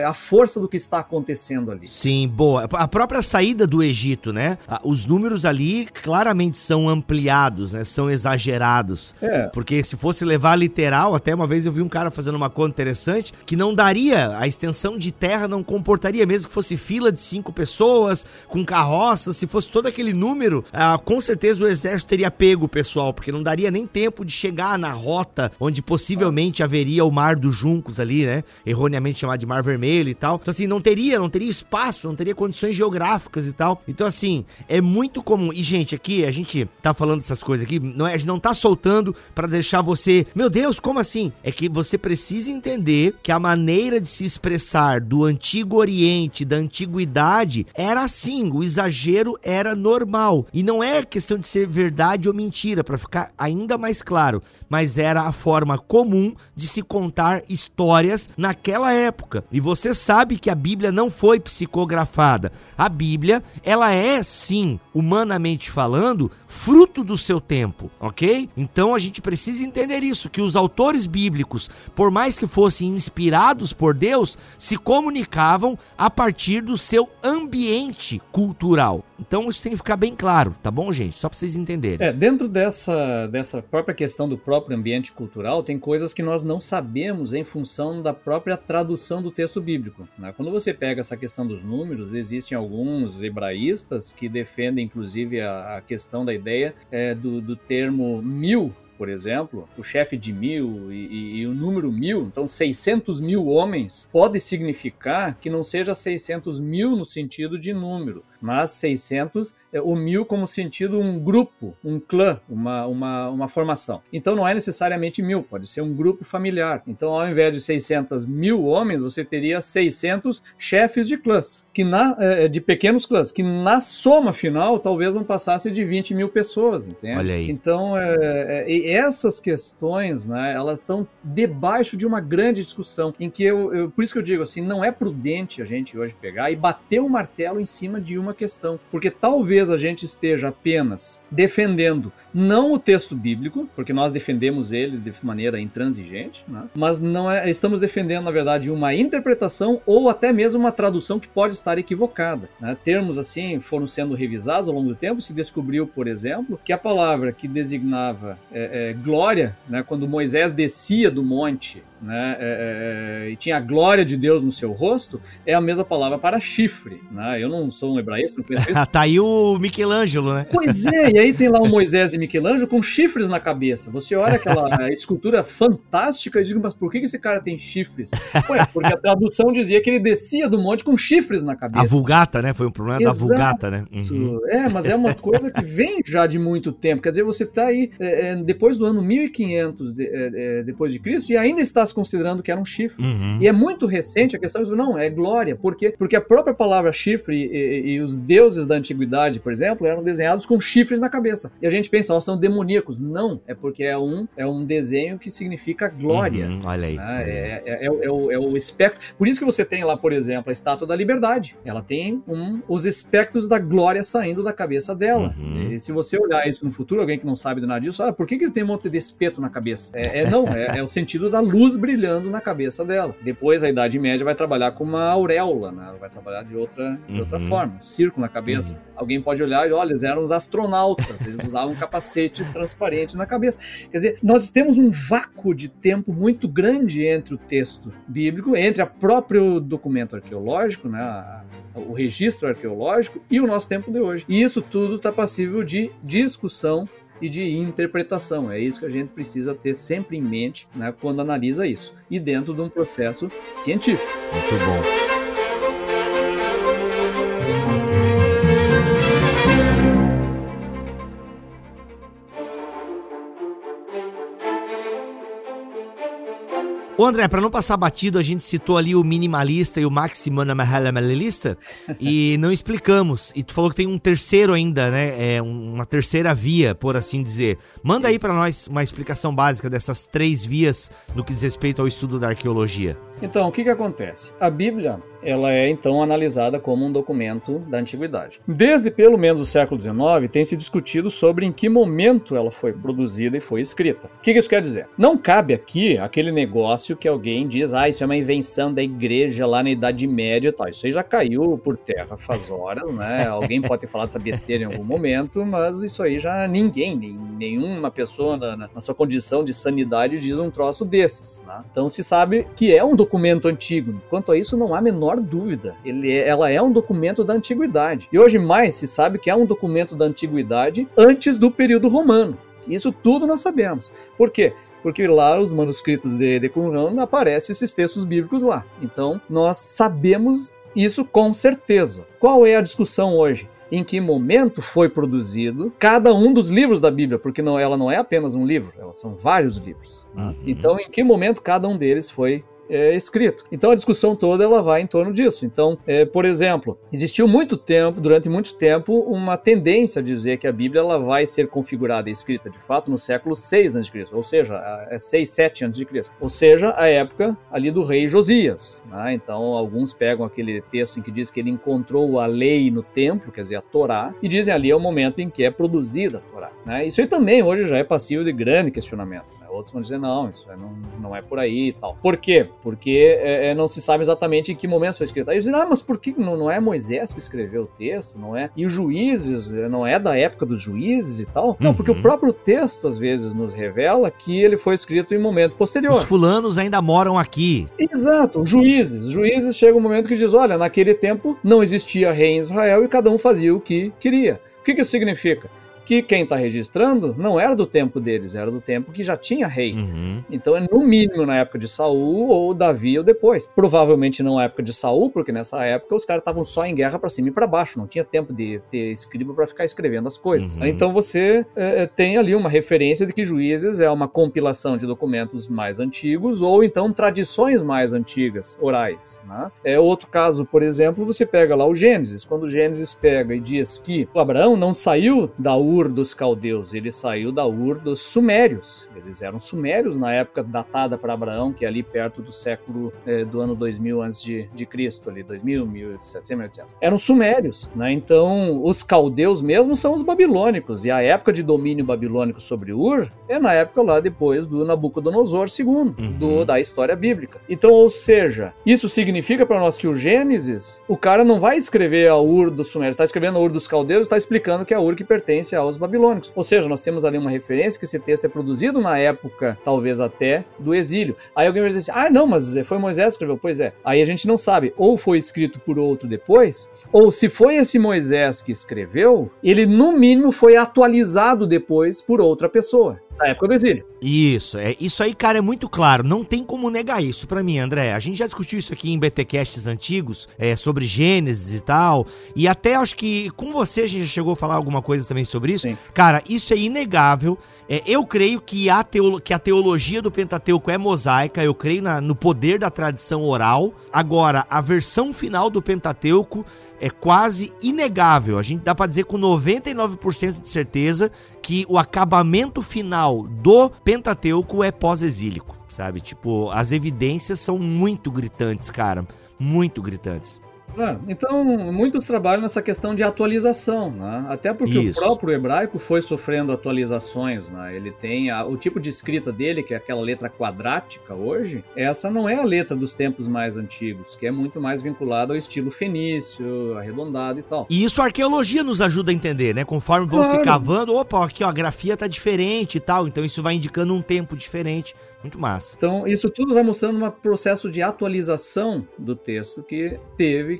a força do que está acontecendo ali. Sim, boa. A própria saída do Egito, né? Os números ali claramente são ampliados, né? São exagerados. Porque se fosse levar literal, até uma vez eu vi um cara fazendo uma conta interessante, que não daria, a extensão de terra não comportaria, mesmo que fosse fila de 5 pessoas, com carroças, se fosse todo aquele número, com certeza o exército teria pego o pessoal, porque não daria nem tempo de chegar na rota onde possivelmente haveria o Mar dos Juncos ali, né? Erroneamente chamado de Mar Vermelho e tal. Então assim, não teria espaço, não teria condições geográficas e tal. Então assim, é muito comum. E gente, aqui, a gente tá falando essas coisas aqui, a gente não tá soltando pra deixar você, meu Deus, como assim? É que você precisa entender que a maneira de se expressar do Antigo Oriente, da Antiguidade, era assim, o exagero era normal. E não é questão de ser verdade ou mentira, pra ficar ainda mais claro, mas era a forma comum de se contar histórias naquela época. E você sabe que a Bíblia não foi psicografada. A Bíblia, ela é sim, humanamente falando, fruto do seu tempo, ok? Então a gente precisa entender isso, que os autores bíblicos, por mais que fossem inspirados por Deus, se comunicavam a partir do seu ambiente cultural. Então isso tem que ficar bem claro, tá bom, gente? Só pra vocês entenderem. Dentro dessa própria questão do próprio ambiente cultural, tem coisas que nós não sabemos em função da própria tradução do texto bíblico, né? Quando você pega essa questão dos números, existem alguns hebraístas que defendem, inclusive, a questão da ideia do termo 1000, por exemplo, o chefe de 1000 e o número 1000, então 600.000 homens, pode significar que não seja 600.000 no sentido de número, mas 600, o 1000 como sentido um grupo, um clã, uma formação. Então não é necessariamente 1000, pode ser um grupo familiar. Então ao invés de 600.000 homens, você teria 600 chefes de clãs, de pequenos clãs, que na soma final talvez não passasse de 20.000 pessoas, entende? Olha aí. Então essas questões, né, elas estão debaixo de uma grande discussão, em que por isso que eu digo assim, não é prudente a gente hoje pegar e bater o martelo em cima de uma questão, porque talvez a gente esteja apenas defendendo não o texto bíblico, porque nós defendemos ele de maneira intransigente, né? Mas não estamos defendendo, na verdade, uma interpretação ou até mesmo uma tradução que pode estar equivocada, né? Termos assim foram sendo revisados ao longo do tempo, se descobriu, por exemplo, que a palavra que designava glória, né, quando Moisés descia do monte, né, e tinha a glória de Deus no seu rosto, é a mesma palavra para chifre, né? Eu não sou um hebraísta, não conheço isso. Tá aí o Michelangelo, né? Pois é, e aí tem lá o Moisés e Michelangelo com chifres na cabeça. Você olha aquela escultura fantástica e diz, mas por que esse cara tem chifres? Ué, porque a tradução dizia que ele descia do monte com chifres na cabeça. A Vulgata, né? Foi um problema. Exato. Da Vulgata, né? Uhum. Mas é uma coisa que vem já de muito tempo. Quer dizer, você tá aí depois do ano 1500 depois de Cristo e ainda está considerando que era um chifre. Uhum. E é muito recente a questão, não, é glória. Por quê? Porque a própria palavra chifre e os deuses da antiguidade, por exemplo, eram desenhados com chifres na cabeça. E a gente pensa, são demoníacos. Não, é porque é um desenho que significa glória. Uhum. Olha aí. Né? É o espectro. Por isso que você tem lá, por exemplo, a Estátua da Liberdade. Ela tem os espectros da glória saindo da cabeça dela. Uhum. E se você olhar isso no futuro, alguém que não sabe de nada disso, olha, por que ele tem um monte de espeto na cabeça? Não, é o sentido da luz brilhando na cabeça dela. Depois a Idade Média vai trabalhar com uma auréola, né? Ela vai trabalhar de outra forma, um círculo na cabeça. Uhum. Alguém pode olhar e olha, eles eram os astronautas, eles usavam um capacete transparente na cabeça. Quer dizer, nós temos um vácuo de tempo muito grande entre o texto bíblico, entre o próprio documento arqueológico, né? O registro arqueológico e o nosso tempo de hoje. E isso tudo está passível de discussão e de interpretação. É isso que a gente precisa ter sempre em mente, né, quando analisa isso. E dentro de um processo científico. Muito bom. André, para não passar batido, a gente citou ali o minimalista e o maximalista e não explicamos. E tu falou que tem um terceiro ainda, né? É uma terceira via, por assim dizer. Manda aí para nós uma explicação básica dessas três vias no que diz respeito ao estudo da arqueologia. Então, o que acontece? A Bíblia, ela é então analisada como um documento da Antiguidade. Desde pelo menos o século XIX, tem se discutido sobre em que momento ela foi produzida e foi escrita. O que isso quer dizer? Não cabe aqui aquele negócio que alguém diz, ah, isso é uma invenção da igreja lá na Idade Média e tal. Isso aí já caiu por terra faz horas, né? Alguém pode ter falado essa besteira em algum momento, mas isso aí já ninguém, nenhuma pessoa na sua condição de sanidade diz um troço desses, né? Então se sabe que é um documento antigo. Quanto a isso, não há a menor dúvida. Ela é um documento da Antiguidade. E hoje mais se sabe que é um documento da Antiguidade antes do período romano. Isso tudo nós sabemos. Por quê? Porque lá os manuscritos de Qumran aparecem esses textos bíblicos lá. Então, nós sabemos isso com certeza. Qual é a discussão hoje? Em que momento foi produzido cada um dos livros da Bíblia, porque não, ela não é apenas um livro, elas são vários livros. Então, em que momento cada um deles foi escrito. Então a discussão toda ela vai em torno disso. Então, por exemplo, existiu durante muito tempo, uma tendência a dizer que a Bíblia ela vai ser configurada e escrita de fato no século 6 a.C., ou seja, 6-7 a.C., ou seja, a época ali do rei Josias, né? Então, alguns pegam aquele texto em que diz que ele encontrou a lei no templo, quer dizer, a Torá, e dizem ali é o momento em que é produzida a Torá, né? Isso aí também hoje já é passível de grande questionamento. Outros vão dizer, não, isso não é por aí e tal. Por quê? Porque não se sabe exatamente em que momento foi escrito. Aí dizem, ah, mas por que não é Moisés que escreveu o texto, não é? E os juízes, não é da época dos juízes e tal? Não, porque o próprio texto, às vezes, nos revela que ele foi escrito em momento posterior. Os fulanos ainda moram aqui. Exato, juízes. Juízes chega um momento que diz, olha, naquele tempo não existia rei em Israel e cada um fazia o que queria. O que isso significa? Que quem está registrando não era do tempo deles, era do tempo que já tinha rei. Então é no mínimo na época de Saul ou Davi ou depois. Provavelmente não na época de Saul, porque nessa época os caras estavam só em guerra para cima e para baixo, não tinha tempo de ter escriba para ficar escrevendo as coisas. Então você tem ali uma referência de que Juízes é uma compilação de documentos mais antigos ou então tradições mais antigas, orais, né? Outro caso, por exemplo, você pega lá o Gênesis. Quando o Gênesis pega e diz que o Abraão não saiu da Ur dos Caldeus, ele saiu da Ur dos Sumérios. Eles eram sumérios na época datada para Abraão, que é ali perto do século, do ano 2000 a.C., ali 2000, 1700, 1800. Eram sumérios, né? Então, os caldeus mesmo são os babilônicos, e a época de domínio babilônico sobre Ur é na época lá depois do Nabucodonosor II, da história bíblica. Então, ou seja, isso significa para nós que o Gênesis, o cara não vai escrever a Ur dos Sumérios, está escrevendo a Ur dos Caldeus e está explicando que é a Ur que pertence aos babilônicos. Ou seja, nós temos ali uma referência que esse texto é produzido na época, talvez até, do exílio. Aí alguém vai dizer assim, ah, não, mas foi Moisés que escreveu. Pois é. Aí a gente não sabe. Ou foi escrito por outro depois, ou se foi esse Moisés que escreveu, ele no mínimo foi atualizado depois por outra pessoa. Na época do exílio. Isso, isso aí, cara, é muito claro. Não tem como negar isso pra mim, André. A gente já discutiu isso aqui em BT Casts antigos, sobre Gênesis e tal. E até acho que com você a gente já chegou a falar alguma coisa também sobre isso. Sim. Cara, isso é inegável. Eu creio que a teologia do Pentateuco é mosaica. Eu creio no poder da tradição oral. Agora, a versão final do Pentateuco é quase inegável. A gente dá pra dizer com 99% de certeza que o acabamento final do Pentateuco é pós-exílico, sabe? Tipo, as evidências são muito gritantes, cara, muito gritantes. Claro. Então, muitos trabalham nessa questão de atualização, né? Até porque o próprio hebraico foi sofrendo atualizações, né? Ele tem o tipo de escrita dele, que é aquela letra quadrática hoje, essa não é a letra dos tempos mais antigos, que é muito mais vinculada ao estilo fenício, arredondado e tal. E isso a arqueologia nos ajuda a entender, né? Conforme vão se cavando, opa, aqui ó, a grafia tá diferente e tal, então isso vai indicando um tempo diferente. Muito massa. Então, isso tudo vai mostrando um processo de atualização do texto que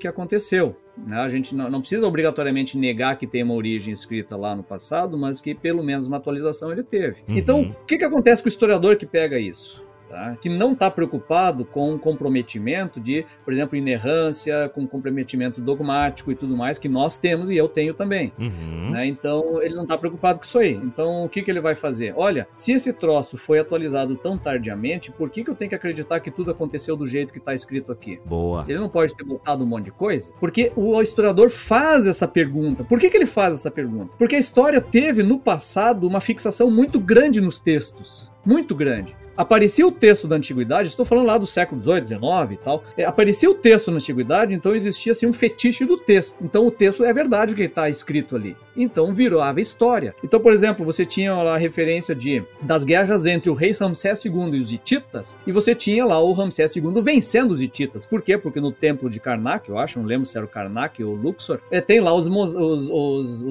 aconteceu. A gente não precisa obrigatoriamente negar que tem uma origem escrita lá no passado, mas que pelo menos uma atualização ele teve. Então, o que acontece com o historiador que pega isso? tá? Que não está preocupado com o comprometimento de, por exemplo, inerrância, com comprometimento dogmático e tudo mais, que nós temos e eu tenho também. Uhum. Né? Então, ele não está preocupado com isso aí. Então, o que, que ele vai fazer? Olha, se esse troço foi atualizado tão tardiamente, por que, que eu tenho que acreditar que tudo aconteceu do jeito que está escrito aqui? Boa. Ele não pode ter botado um monte de coisa? Porque o historiador faz essa pergunta. Por que, que ele faz essa pergunta? Porque a história teve, no passado, uma fixação muito grande nos textos. Muito grande. Aparecia o texto da antiguidade, estou falando lá do século XVIII, XIX e tal, aparecia o texto na antiguidade, então existia assim um fetiche do texto. Então o texto é verdade o que está escrito ali. Então virava história. Então, por exemplo, você tinha lá a referência das guerras entre o rei Ramsés II e os Hititas, e você tinha lá o Ramsés II vencendo os Hititas. Por quê? Porque no templo de Karnak, eu acho, não lembro se era o Karnak ou Luxor, tem lá os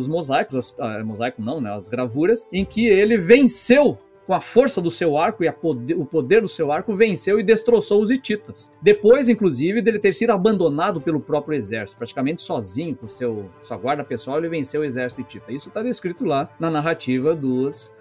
mosaicos, mosaico não, né, as gravuras, em que ele venceu com a força do seu arco e o poder do seu arco, venceu e destroçou os hititas. Depois, inclusive, dele ter sido abandonado pelo próprio exército, praticamente sozinho, com sua guarda pessoal, ele venceu o exército hitita. Isso está descrito lá na narrativa dos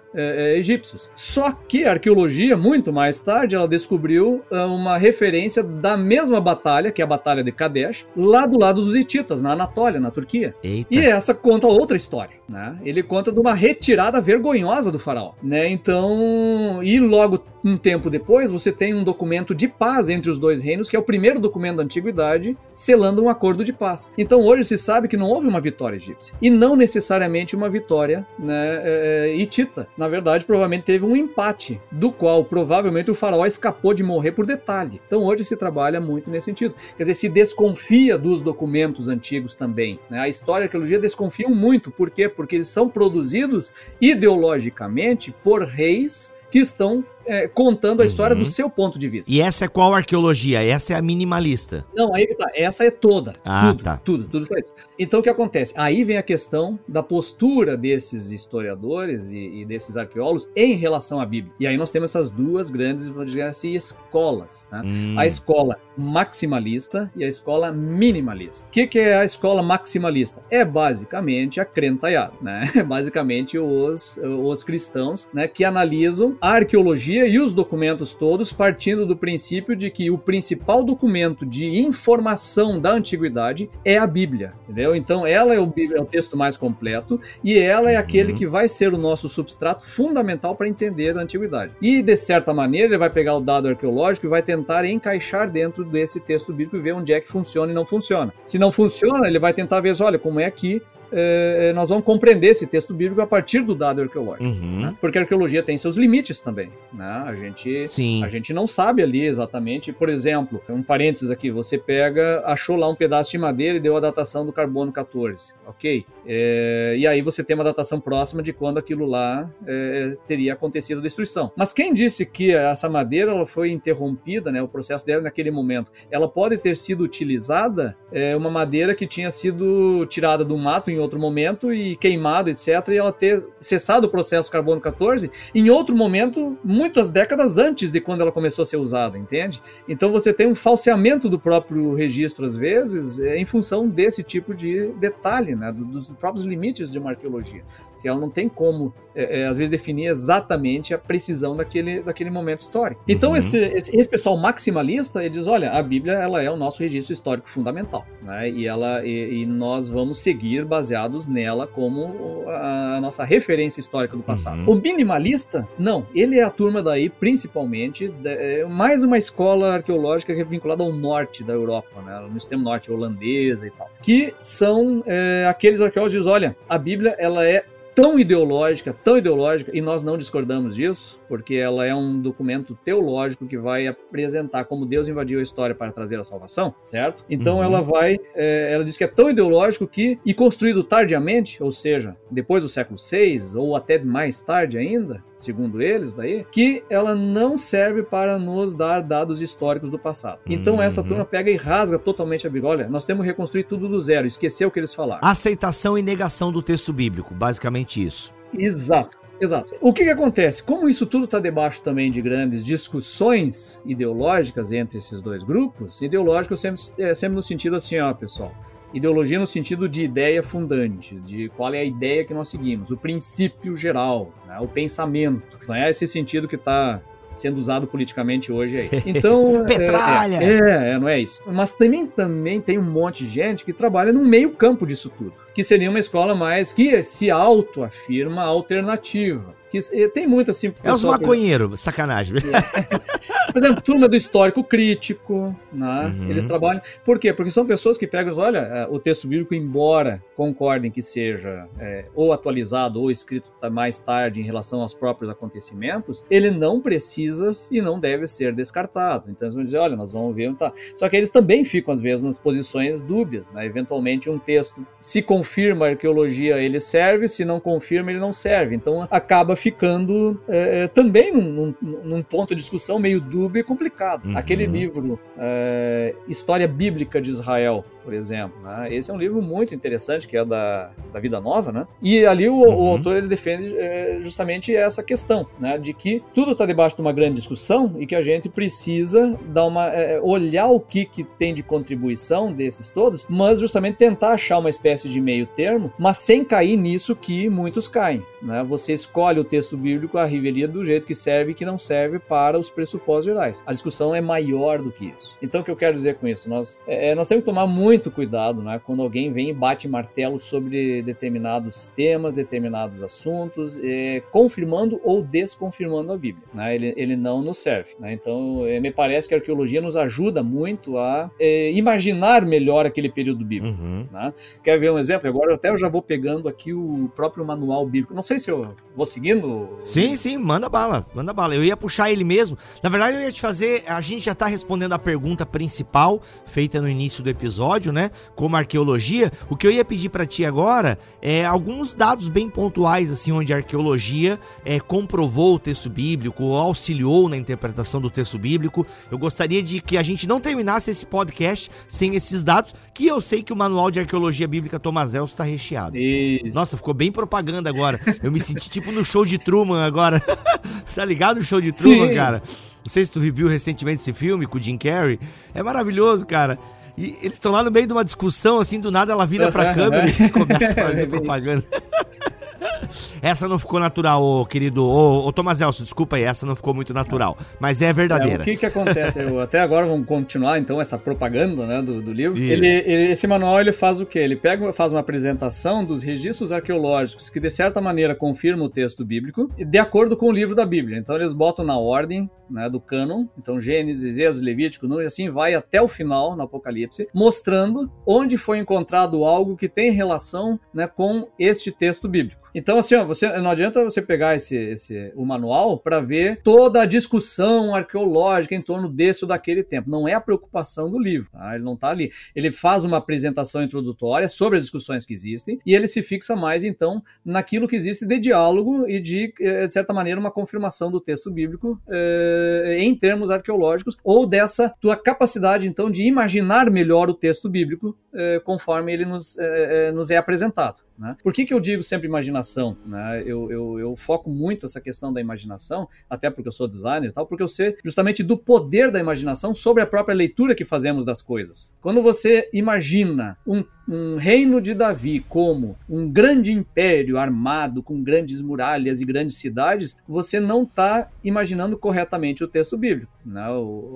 egípcios. Só que a arqueologia, muito mais tarde, ela descobriu uma referência da mesma batalha, que é a Batalha de Kadesh, lá do lado dos hititas, na Anatólia, na Turquia. Eita. E essa conta outra história, né? Ele conta de uma retirada vergonhosa do faraó, né? Então, e logo um tempo depois, você tem um documento de paz entre os dois reinos, que é o primeiro documento da antiguidade, selando um acordo de paz. Então, hoje se sabe que não houve uma vitória egípcia, e não necessariamente uma vitória, né, hitita. Na verdade, provavelmente teve um empate, do qual provavelmente o faraó escapou de morrer por detalhe. Então hoje se trabalha muito nesse sentido. Quer dizer, se desconfia dos documentos antigos também, né? A história e a arqueologia desconfiam muito. Por quê? Porque eles são produzidos ideologicamente por reis que estão contando a história do seu ponto de vista. E essa é qual arqueologia? Essa é a minimalista? Não, aí que tá. Essa é toda. Ah, tudo, tá. Tudo foi isso. Então, o que acontece? Aí vem a questão da postura desses historiadores e desses arqueólogos em relação à Bíblia. E aí nós temos essas duas grandes, vamos dizer assim, escolas, né? A escola maximalista e a escola minimalista. O que é a escola maximalista? É basicamente a crentaiada, né? É basicamente os cristãos, né, que analisam a arqueologia e os documentos todos, partindo do princípio de que o principal documento de informação da antiguidade é a Bíblia, entendeu? Então ela é o texto mais completo e ela é aquele que vai ser o nosso substrato fundamental para entender a antiguidade. E de certa maneira ele vai pegar o dado arqueológico e vai tentar encaixar dentro desse texto bíblico e ver onde é que funciona e não funciona. Se não funciona, ele vai tentar ver, olha, como é que nós vamos compreender esse texto bíblico a partir do dado arqueológico, né? Porque a arqueologia tem seus limites também, né? A gente não sabe ali exatamente, por exemplo, um parênteses aqui, você achou lá um pedaço de madeira e deu a datação do carbono 14, ok? E aí você tem uma datação próxima de quando aquilo lá teria acontecido a destruição. Mas quem disse que essa madeira ela foi interrompida, né, o processo dela naquele momento? Ela pode ter sido utilizada, uma madeira que tinha sido tirada do mato em outro momento e queimado, etc., e ela ter cessado o processo carbono 14 em outro momento, muitas décadas antes de quando ela começou a ser usada, entende? Então você tem um falseamento do próprio registro, às vezes, em função desse tipo de detalhe, né, dos próprios limites de uma arqueologia, que ela não tem como, às vezes, definir exatamente a precisão daquele momento histórico. Então esse pessoal maximalista, ele diz, olha, a Bíblia ela é o nosso registro histórico fundamental, né, e nós vamos seguir baseados nela como a nossa referência histórica do passado. O minimalista, não. Ele é a turma daí, principalmente, mais uma escola arqueológica que é vinculada ao norte da Europa, né? No extremo norte, holandesa e tal. Que são aqueles arqueólogos que dizem, olha, a Bíblia, ela é tão ideológica, e nós não discordamos disso, porque ela é um documento teológico que vai apresentar como Deus invadiu a história para trazer a salvação, certo? Então ela diz que é tão ideológico e construído tardiamente, ou seja, depois do século VI, ou até mais tarde ainda, segundo eles daí, que ela não serve para nos dar dados históricos do passado. Então essa turma pega e rasga totalmente a Bíblia. Olha, nós temos que reconstruir tudo do zero, esqueceu o que eles falaram. Aceitação e negação do texto bíblico, basicamente isso. Exato. O que acontece? Como isso tudo está debaixo também de grandes discussões ideológicas entre esses dois grupos, ideológico sempre no sentido assim, ó, pessoal, ideologia no sentido de ideia fundante, de qual é a ideia que nós seguimos, o princípio geral, né, o pensamento. Não é esse sentido que está sendo usado politicamente hoje aí. Então, petralha! Não é isso. Mas também tem um monte de gente que trabalha no meio campo disso tudo, que seria uma escola mais que se autoafirma alternativa. Que tem muita assim... É os maconheiros, sacanagem. Por exemplo, turma do histórico crítico, né? Uhum. Eles trabalham... Por quê? Porque são pessoas que pegam... Olha, o texto bíblico, embora concordem que seja ou atualizado ou escrito mais tarde em relação aos próprios acontecimentos, ele não precisa e não deve ser descartado. Então eles vão dizer, olha, nós vamos ver onde está. Só que eles também ficam, às vezes, nas posições dúbias, né? Eventualmente um texto, se confirma a arqueologia, ele serve, se não confirma, ele não serve. Então acaba ficando também num ponto de discussão meio dúbio e complicado. Uhum. Aquele livro, História Bíblica de Israel, por exemplo, né? Esse é um livro muito interessante, que é da Vida Nova, né? E ali o autor ele defende justamente essa questão, né? De que tudo está debaixo de uma grande discussão e que a gente precisa dar olhar o que tem de contribuição desses todos, mas justamente tentar achar uma espécie de meio termo, mas sem cair nisso que muitos caem, né? Você escolhe o texto bíblico à revelia do jeito que serve e que não serve para os pressupostos gerais. A discussão é maior do que isso. Então o que eu quero dizer com isso? Nós temos que tomar muito cuidado, né, quando alguém vem e bate martelo sobre determinados temas, determinados assuntos, confirmando ou desconfirmando a Bíblia, né? Ele não nos serve, né? Então me parece que a arqueologia nos ajuda muito a imaginar melhor aquele período bíblico, né? Quer ver um exemplo? Agora eu já vou pegando aqui o próprio manual bíblico. Não sei se eu vou seguindo. Sim, manda bala. Eu ia puxar ele mesmo. Na verdade eu ia te fazer, a gente já tá respondendo a pergunta principal feita no início do episódio, né? Como arqueologia, o que eu ia pedir pra ti agora é alguns dados bem pontuais, assim, onde a arqueologia comprovou o texto bíblico ou auxiliou na interpretação do texto bíblico. Eu gostaria de que a gente não terminasse esse podcast sem esses dados, que eu sei que o Manual de Arqueologia Bíblica Thomas Nelson tá recheado. Isso. Nossa, ficou bem propaganda agora. Eu me senti tipo no show de Truman agora. Tá ligado no show de Truman, cara? Não sei se tu viu recentemente esse filme com o Jim Carrey. É maravilhoso, cara. E eles estão lá no meio de uma discussão, assim, do nada ela vira pra câmera e começa a fazer propaganda. Essa não ficou natural, querido. Ô, Thomas Nelson, desculpa aí, essa não ficou muito natural, mas é verdadeira. O que acontece? Até agora vamos continuar, então, essa propaganda, né, do livro. Esse manual, ele faz o quê? Ele faz uma apresentação dos registros arqueológicos que, de certa maneira, confirmam o texto bíblico, de acordo com o livro da Bíblia. Então, eles botam na ordem, né, do cânon. Então, Gênesis, Êxodo, Levítico, Números, assim vai até o final, no Apocalipse, mostrando onde foi encontrado algo que tem relação, né, com este texto bíblico. Então, assim, não adianta você pegar o manual para ver toda a discussão arqueológica em torno desse ou daquele tempo. Não é a preocupação do livro, tá? Ele não está ali. Ele faz uma apresentação introdutória sobre as discussões que existem e ele se fixa mais, então, naquilo que existe de diálogo e de certa maneira, uma confirmação do texto bíblico em termos arqueológicos ou dessa tua capacidade, então, de imaginar melhor o texto bíblico conforme ele nos é apresentado, né? Por que eu digo sempre imaginação, né? Eu foco muito essa questão da imaginação, até porque eu sou designer e tal, porque eu sei justamente do poder da imaginação sobre a própria leitura que fazemos das coisas. Quando você imagina um reino de Davi como um grande império armado com grandes muralhas e grandes cidades, você não está imaginando corretamente o texto bíblico, né?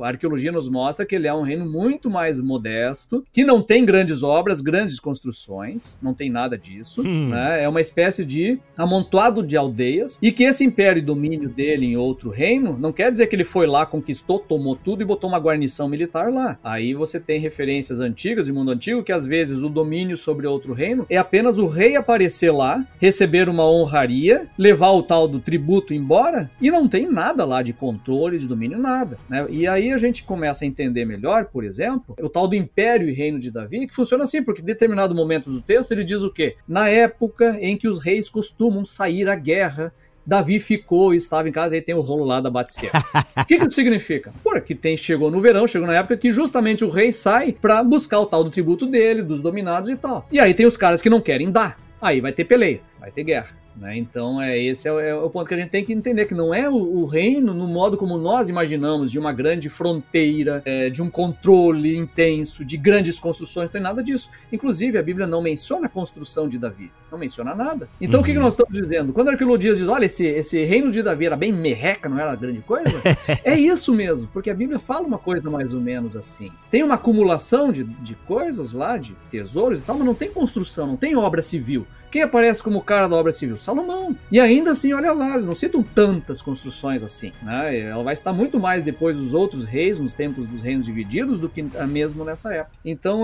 A arqueologia nos mostra que ele é um reino muito mais modesto, que não tem grandes obras, grandes construções, não tem nada disso, né? É uma espécie de amontoado de aldeias, e que esse império e domínio dele em outro reino, não quer dizer que ele foi lá, conquistou, tomou tudo e botou uma guarnição militar lá. Aí você tem referências antigas, do mundo antigo, que às vezes o domínio sobre outro reino, é apenas o rei aparecer lá, receber uma honraria, levar o tal do tributo embora, e não tem nada lá de controle, de domínio, nada, né? E aí a gente começa a entender melhor, por exemplo, o tal do Império e Reino de Davi, que funciona assim, porque em determinado momento do texto ele diz o quê? Na época em que os reis costumam sair à guerra, Davi ficou e estava em casa, aí tem o rolo lá da Batseba. O que isso significa? Pô, que chegou no verão, chegou na época que justamente o rei sai para buscar o tal do tributo dele, dos dominados e tal. E aí tem os caras que não querem dar. Aí vai ter peleia, vai ter guerra. Né? Então, esse é o ponto que a gente tem que entender, que não é o reino no modo como nós imaginamos, de uma grande fronteira, de um controle intenso, de grandes construções, não tem nada disso. Inclusive, a Bíblia não menciona a construção de Davi, não menciona nada. Então, o que nós estamos dizendo? Quando a arqueologia diz, olha, esse reino de Davi era bem merreca, não era grande coisa, é isso mesmo, porque a Bíblia fala uma coisa mais ou menos assim. Tem uma acumulação de coisas lá, de tesouros e tal, mas não tem construção, não tem obra civil. Quem aparece como cara da obra civil? Salomão. E ainda assim, olha lá, eles não citam tantas construções assim, né? Ela vai citar muito mais depois dos outros reis, nos tempos dos reinos divididos, do que mesmo nessa época. Então,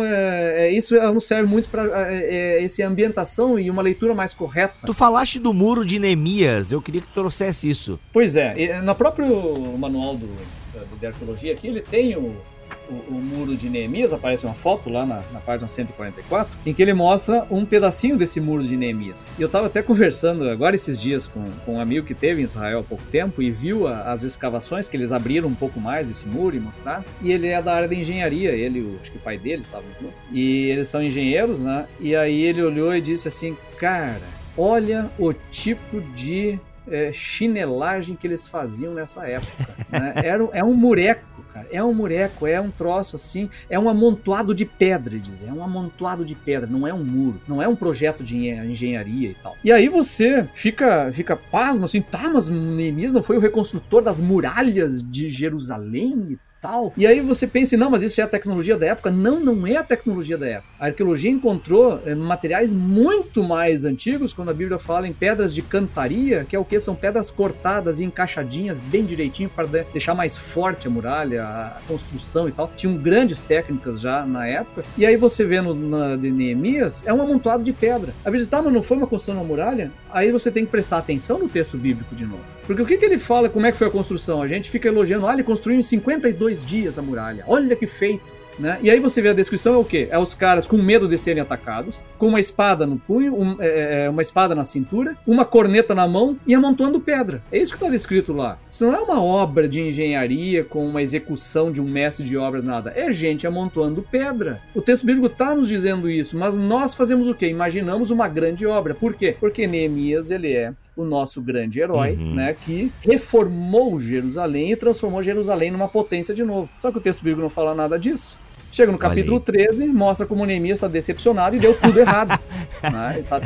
isso não serve muito para essa ambientação e uma leitura mais correta. Tu falaste do Muro de Neemias, eu queria que tu trouxesse isso. Pois é, no próprio manual de arqueologia aqui, ele tem o Muro de Neemias, aparece uma foto lá na página 144, em que ele mostra um pedacinho desse Muro de Neemias. Eu estava até conversando agora esses dias com um amigo que teve em Israel há pouco tempo e viu as escavações que eles abriram um pouco mais desse muro e mostraram. E ele é da área da engenharia, acho que o pai dele estavam junto. E eles são engenheiros, né? E aí ele olhou e disse assim, cara, olha o tipo de chinelagem que eles faziam nessa época, né? É um mureco, cara, é um troço assim, é um amontoado de pedra, não é um muro, não é um projeto de engenharia e tal. E aí você fica pasmo assim, tá, mas Neemias não foi o reconstrutor das muralhas de Jerusalém e tal. E aí você pensa, não, mas isso é a tecnologia da época. Não, não é a tecnologia da época. A arqueologia encontrou materiais muito mais antigos, quando a Bíblia fala em pedras de cantaria, que é o que? São pedras cortadas e encaixadinhas bem direitinho para deixar mais forte a muralha, a construção e tal. Tinham grandes técnicas já na época. E aí você vê de Neemias, é um amontoado de pedra. A vez de, tá, mas não foi uma construção na muralha? Aí você tem que prestar atenção no texto bíblico de novo. Porque o que ele fala, como é que foi a construção? A gente fica elogiando, ele construiu em 52 dias a muralha, olha que feito, né? E aí você vê a descrição, é o quê? É os caras com medo de serem atacados, com uma espada no punho, uma espada na cintura, uma corneta na mão e amontoando pedra. É isso que está descrito lá. Isso não é uma obra de engenharia com uma execução de um mestre de obras, nada. É gente amontoando pedra. O texto bíblico está nos dizendo isso, mas nós fazemos o quê? Imaginamos uma grande obra. Por quê? Porque Neemias, ele é o nosso grande herói, né, que reformou Jerusalém e transformou Jerusalém numa potência de novo. Só que o texto bíblico não fala nada disso. Chega no capítulo 13, mostra como Neemias está decepcionado e deu tudo errado. Né? Tá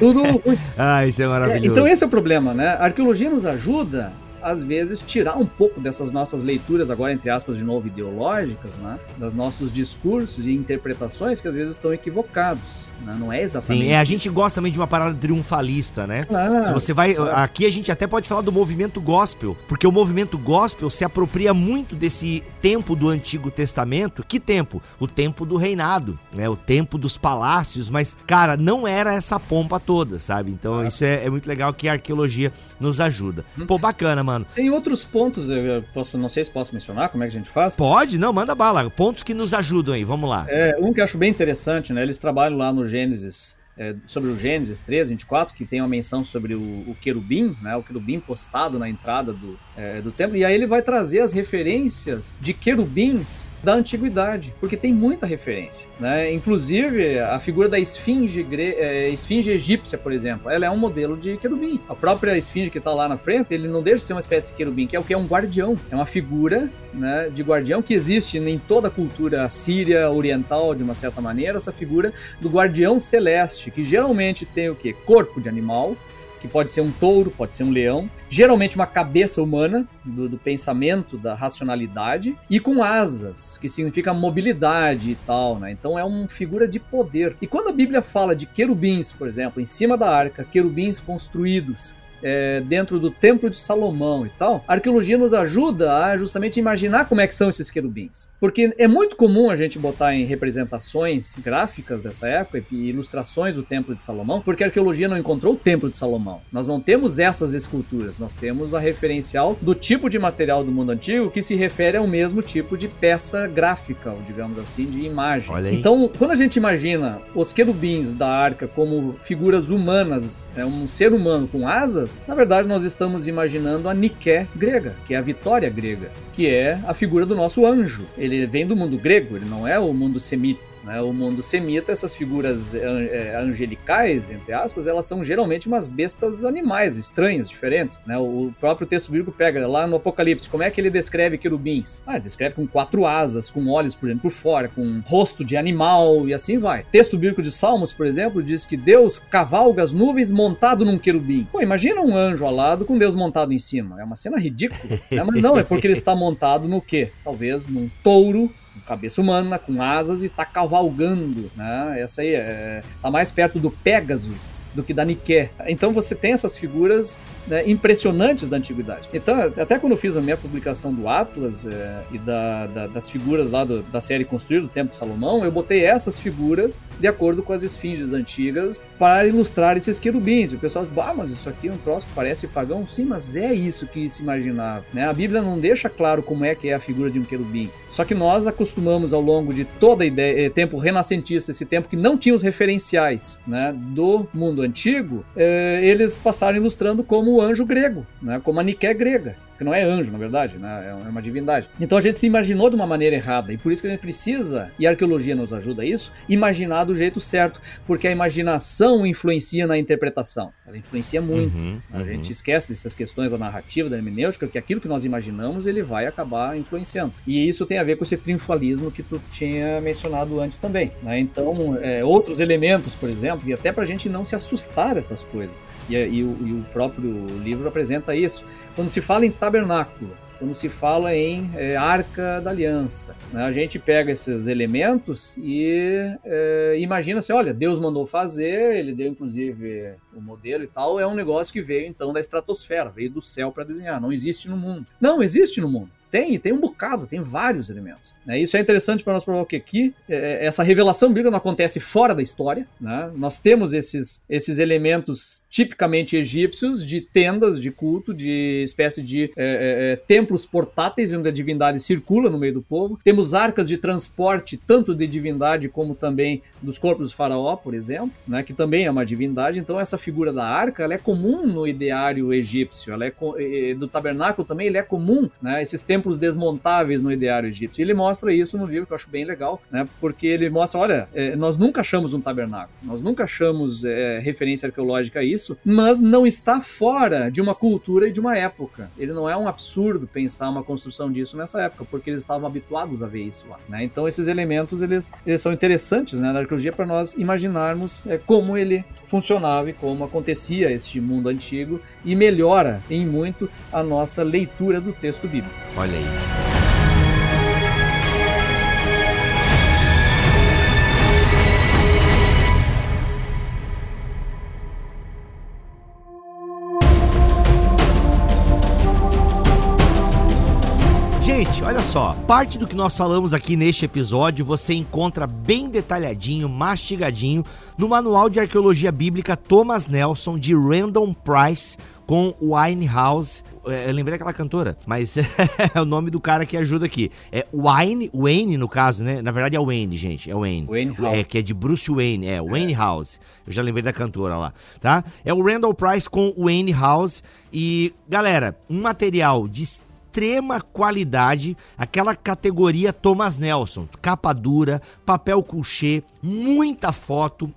tudo ruim. Ah, isso é maravilhoso. Então esse é o problema, né? A arqueologia nos ajuda às vezes tirar um pouco dessas nossas leituras agora, entre aspas, de novo, ideológicas, né? Dos nossos discursos e interpretações que às vezes estão equivocados, né? Não é exatamente... Sim, a gente gosta também de uma parada triunfalista, né? Claro. Se você vai... Aqui a gente até pode falar do movimento gospel, porque o movimento gospel se apropria muito desse tempo do Antigo Testamento. Que tempo? O tempo do reinado, né? O tempo dos palácios, mas, cara, não era essa pompa toda, sabe? Então isso é muito legal que a arqueologia nos ajuda. Pô, bacana, mano. Tem outros pontos, eu posso, não sei se posso mencionar, como é que a gente faz? Pode, não, manda bala, pontos que nos ajudam aí, vamos lá. Um que eu acho bem interessante, né, eles trabalham lá no Gênesis, sobre o Gênesis 3, 24, que tem uma menção sobre o querubim, né, o querubim postado na entrada do templo, e aí ele vai trazer as referências de querubins da antiguidade, porque tem muita referência, né? Inclusive a figura da esfinge egípcia, por exemplo, ela é um modelo de querubim. A própria esfinge que está lá na frente, ele não deixa de ser uma espécie de querubim, que é o que é um guardião, é uma figura, né, de guardião que existe em toda a cultura assíria, oriental, de uma certa maneira, essa figura do guardião celeste, que geralmente tem o quê? Corpo de animal, que pode ser um touro, pode ser um leão, geralmente uma cabeça humana, do pensamento, da racionalidade, e com asas, que significa mobilidade e tal, né? Então é uma figura de poder. E quando a Bíblia fala de querubins, por exemplo, em cima da arca, querubins construídos dentro do Templo de Salomão e tal, a arqueologia nos ajuda a justamente imaginar como é que são esses querubins. Porque é muito comum a gente botar em representações gráficas dessa época e ilustrações do Templo de Salomão, porque a arqueologia não encontrou o Templo de Salomão. Nós não temos essas esculturas, nós temos a referencial do tipo de material do mundo antigo que se refere ao mesmo tipo de peça gráfica, ou digamos assim, de imagem. Então, quando a gente imagina os querubins da arca como figuras humanas, um ser humano com asas, na verdade, nós estamos imaginando a Niké grega, que é a vitória grega, que é a figura do nosso anjo. Ele vem do mundo grego, ele não é o mundo semítico. né, o mundo semita, essas figuras angelicais, entre aspas, elas são geralmente umas bestas animais, estranhas, diferentes, né? O próprio texto bíblico pega lá no Apocalipse, como é que ele descreve querubins? Ah, ele descreve com 4 asas, com olhos, por exemplo, por fora, com rosto de animal e assim vai. Texto bíblico de Salmos, por exemplo, diz que Deus cavalga as nuvens montado num querubim. Pô, imagina um anjo alado com Deus montado em cima. É uma cena ridícula, né? Mas não, é porque ele está montado no quê? Talvez num touro, com cabeça humana, com asas, e está cavalgando, né? Essa aí está mais perto do Pegasus do que da Niké. Então você tem essas figuras, né, impressionantes da antiguidade. Então, até quando eu fiz a minha publicação do Atlas e das figuras lá da série Construir do Templo de Salomão, eu botei essas figuras de acordo com as esfinges antigas para ilustrar esses querubins. E o pessoal diz, mas isso aqui é um troço que parece pagão. Sim, mas é isso que se imaginava, né? A Bíblia não deixa claro como é que é a figura de um querubim. Só que nós acostumamos ao longo de todo tempo renascentista, esse tempo que não tinha os referenciais, né, do mundo antigo, eles passaram ilustrando como o anjo grego, né, como a Niké grega, que não é anjo, na verdade, né, é uma divindade. Então a gente se imaginou de uma maneira errada, e por isso que a gente precisa, e a arqueologia nos ajuda a isso, imaginar do jeito certo, porque a imaginação influencia na interpretação, ela influencia muito. A gente esquece dessas questões da narrativa, da hermenêutica, que aquilo que nós imaginamos, ele vai acabar influenciando. E isso tem a ver com esse triunfalismo que tu tinha mencionado antes também, né? Então, outros elementos, por exemplo, e até pra gente não se assustar essas coisas, e o próprio livro apresenta isso. Quando se fala em tabernáculo, quando se fala em Arca da Aliança, né? A gente pega esses elementos e imagina assim, olha, Deus mandou fazer, ele deu inclusive o modelo e tal, é um negócio que veio então da estratosfera, veio do céu para desenhar, não existe no mundo. Não existe no mundo. Tem um bocado, tem vários elementos, né? Isso é interessante para nós provar que aqui essa revelação bíblica não acontece fora da história, né? Nós temos esses elementos tipicamente egípcios de tendas, de culto, de espécie de templos portáteis onde a divindade circula no meio do povo. Temos arcas de transporte, tanto de divindade como também dos corpos do faraó, por exemplo, né? Que também é uma divindade. Então essa figura da arca, ela é comum no ideário egípcio, ela é do tabernáculo também, ele é comum, né? Esses templos desmontáveis no ideário egípcio. Ele mostra isso no livro, que eu acho bem legal, né? Porque ele mostra, olha, nós nunca achamos um tabernáculo, nós nunca achamos referência arqueológica a isso, mas não está fora de uma cultura e de uma época. Ele não é um absurdo pensar uma construção disso nessa época, porque eles estavam habituados a ver isso lá, né? Então esses elementos, eles são interessantes, né, na arqueologia, para nós imaginarmos como ele funcionava e como acontecia este mundo antigo, e melhora em muito a nossa leitura do texto bíblico. Olha aí. Gente, olha só, parte do que nós falamos aqui neste episódio você encontra bem detalhadinho, mastigadinho, no Manual de Arqueologia Bíblica Thomas Nelson, de Random Price, com Wayne House. Eu lembrei daquela cantora, mas é o nome do cara que ajuda aqui. É Wayne no caso, né? Na verdade é Wayne, gente, é Wayne House. Que é de Bruce Wayne, Wayne House. Eu já lembrei da cantora lá, tá? É o Randall Price com Wayne House. E, galera, um material de extrema qualidade, aquela categoria Thomas Nelson, capa dura, papel couché, muita foto,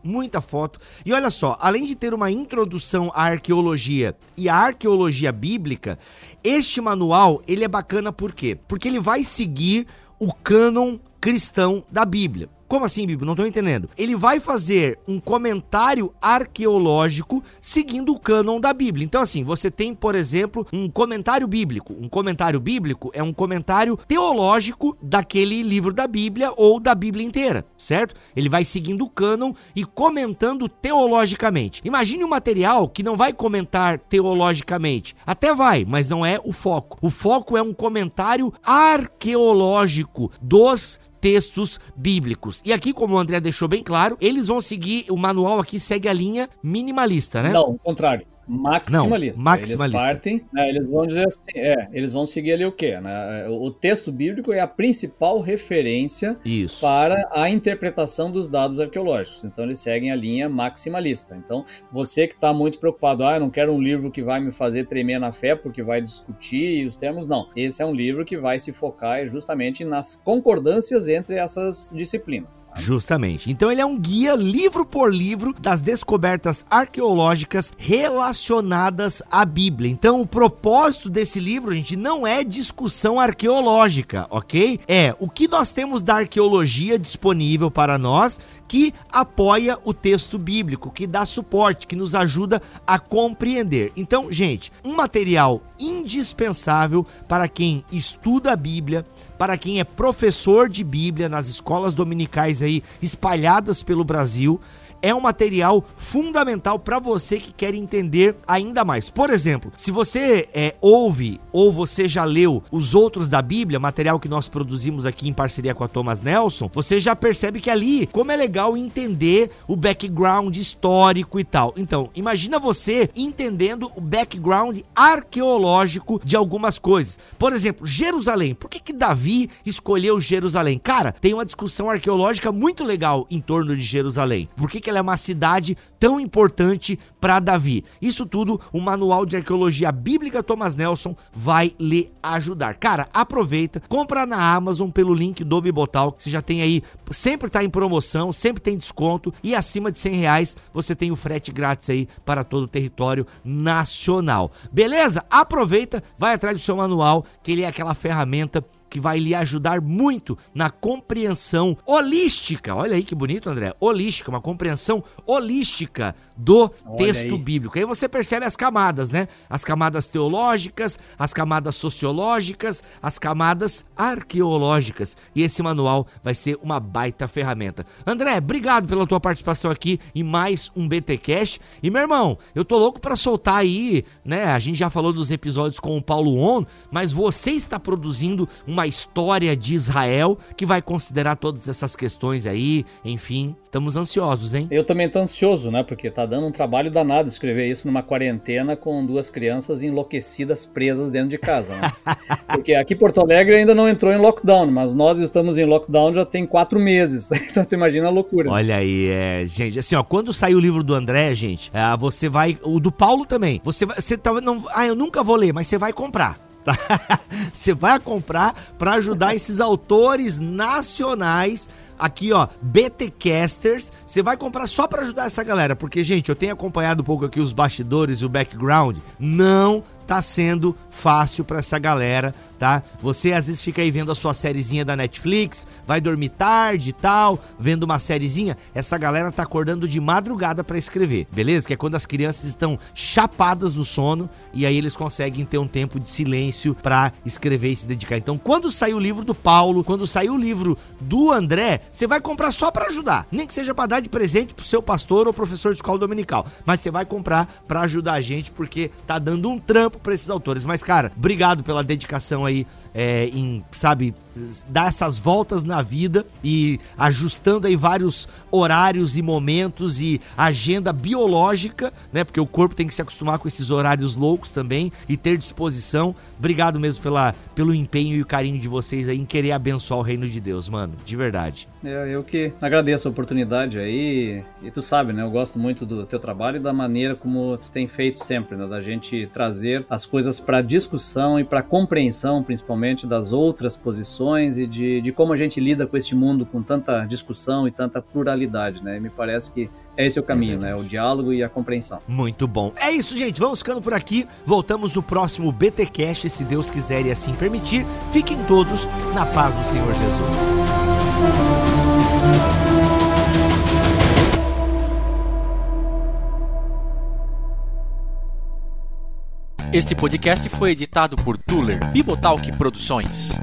e olha só, além de ter uma introdução à arqueologia e à arqueologia bíblica, este manual, ele é bacana por quê? Porque ele vai seguir o cânon cristão da Bíblia. Como assim, Bibo? Não tô entendendo. Ele vai fazer um comentário arqueológico seguindo o cânon da Bíblia. Então, assim, você tem, por exemplo, um comentário bíblico. Um comentário bíblico é um comentário teológico daquele livro da Bíblia ou da Bíblia inteira, certo? Ele vai seguindo o cânon e comentando teologicamente. Imagine um material que não vai comentar teologicamente. Até vai, mas não é o foco. O foco é um comentário arqueológico dos textos bíblicos. E aqui, como o André deixou bem claro, eles vão seguir, o manual aqui segue a linha minimalista, né? Não, o contrário. maximalista. Não, maximalista. Eles partem, né, eles vão dizer assim, eles vão seguir ali o quê? Né? O texto bíblico é a principal referência para a interpretação dos dados arqueológicos. Então eles seguem a linha maximalista. Então você que está muito preocupado, eu não quero um livro que vai me fazer tremer na fé porque vai discutir os termos, não. Esse é um livro que vai se focar justamente nas concordâncias entre essas disciplinas. Tá? Justamente. Então ele é um guia livro por livro das descobertas arqueológicas relacionadas à Bíblia. Então, o propósito desse livro, gente, não é discussão arqueológica, ok? É o que nós temos da arqueologia disponível para nós que apoia o texto bíblico, que dá suporte, que nos ajuda a compreender. Então, gente, um material indispensável para quem estuda a Bíblia, para quem é professor de Bíblia nas escolas dominicais aí espalhadas pelo Brasil. É um material fundamental para você que quer entender ainda mais. Por exemplo, se você ouve ou você já leu Os Outros da Bíblia, material que nós produzimos aqui em parceria com a Thomas Nelson, você já percebe que ali, como é legal entender o background histórico e tal. Então, imagina você entendendo o background arqueológico de algumas coisas. Por exemplo, Jerusalém. Por que Davi escolheu Jerusalém? Cara, tem uma discussão arqueológica muito legal em torno de Jerusalém. Por que ela é uma cidade tão importante para Davi? Isso tudo, o Manual de Arqueologia Bíblica Thomas Nelson vai lhe ajudar. Cara, aproveita, compra na Amazon pelo link do Bibotal, que você já tem aí, sempre tá em promoção, sempre tem desconto, e acima de R$100 você tem o frete grátis aí para todo o território nacional. Beleza? Aproveita, vai atrás do seu manual, que ele é aquela ferramenta que vai lhe ajudar muito na compreensão holística. Olha aí que bonito, André. Holística, uma compreensão holística do texto bíblico. Aí você percebe as camadas, né? As camadas teológicas, as camadas sociológicas, as camadas arqueológicas. E esse manual vai ser uma baita ferramenta. André, obrigado pela tua participação aqui em mais um BT Cash. E, meu irmão, eu tô louco pra soltar aí, né? A gente já falou dos episódios com o Paulo On, mas você está produzindo uma história de Israel que vai considerar todas essas questões aí, enfim, estamos ansiosos, hein? Eu também tô ansioso, né, porque tá dando um trabalho danado escrever isso numa quarentena com duas crianças enlouquecidas presas dentro de casa, né? Porque aqui Porto Alegre ainda não entrou em lockdown, mas nós estamos em lockdown já tem 4 meses, então tu imagina a loucura. Né? Olha aí, gente, assim, ó, quando sair o livro do André, gente, você vai, o do Paulo também, você talvez não, eu nunca vou ler, mas você vai comprar. Você vai comprar para ajudar esses autores nacionais aqui, ó, BT Casters. Você vai comprar só para ajudar essa galera, porque, gente, eu tenho acompanhado um pouco aqui os bastidores e o background. Não tá sendo fácil pra essa galera, tá? Você às vezes fica aí vendo a sua sériezinha da Netflix, vai dormir tarde e tal, vendo uma sériezinha, essa galera tá acordando de madrugada pra escrever, beleza? Que é quando as crianças estão chapadas do sono e aí eles conseguem ter um tempo de silêncio pra escrever e se dedicar. Então, quando sair o livro do Paulo, quando sair o livro do André, você vai comprar só pra ajudar, nem que seja pra dar de presente pro seu pastor ou professor de escola dominical, mas você vai comprar pra ajudar a gente, porque tá dando um trampo para esses autores. Mas, cara, obrigado pela dedicação aí em, sabe, dar essas voltas na vida e ajustando aí vários horários e momentos e agenda biológica, né? Porque o corpo tem que se acostumar com esses horários loucos também e ter disposição. Obrigado mesmo pelo empenho e o carinho de vocês aí em querer abençoar o reino de Deus, mano. De verdade. Eu que agradeço a oportunidade aí e tu sabe, né? Eu gosto muito do teu trabalho e da maneira como tu tem feito sempre, né? Da gente trazer as coisas para discussão e para compreensão, principalmente das outras posições e de como a gente lida com este mundo com tanta discussão e tanta pluralidade, né? E me parece que esse é o caminho, né? O diálogo e a compreensão. Muito bom. É isso, gente. Vamos ficando por aqui. Voltamos no próximo BT Cash, se Deus quiser e assim permitir. Fiquem todos na paz do Senhor Jesus. Este podcast foi editado por Tuller Bibotalk Produções.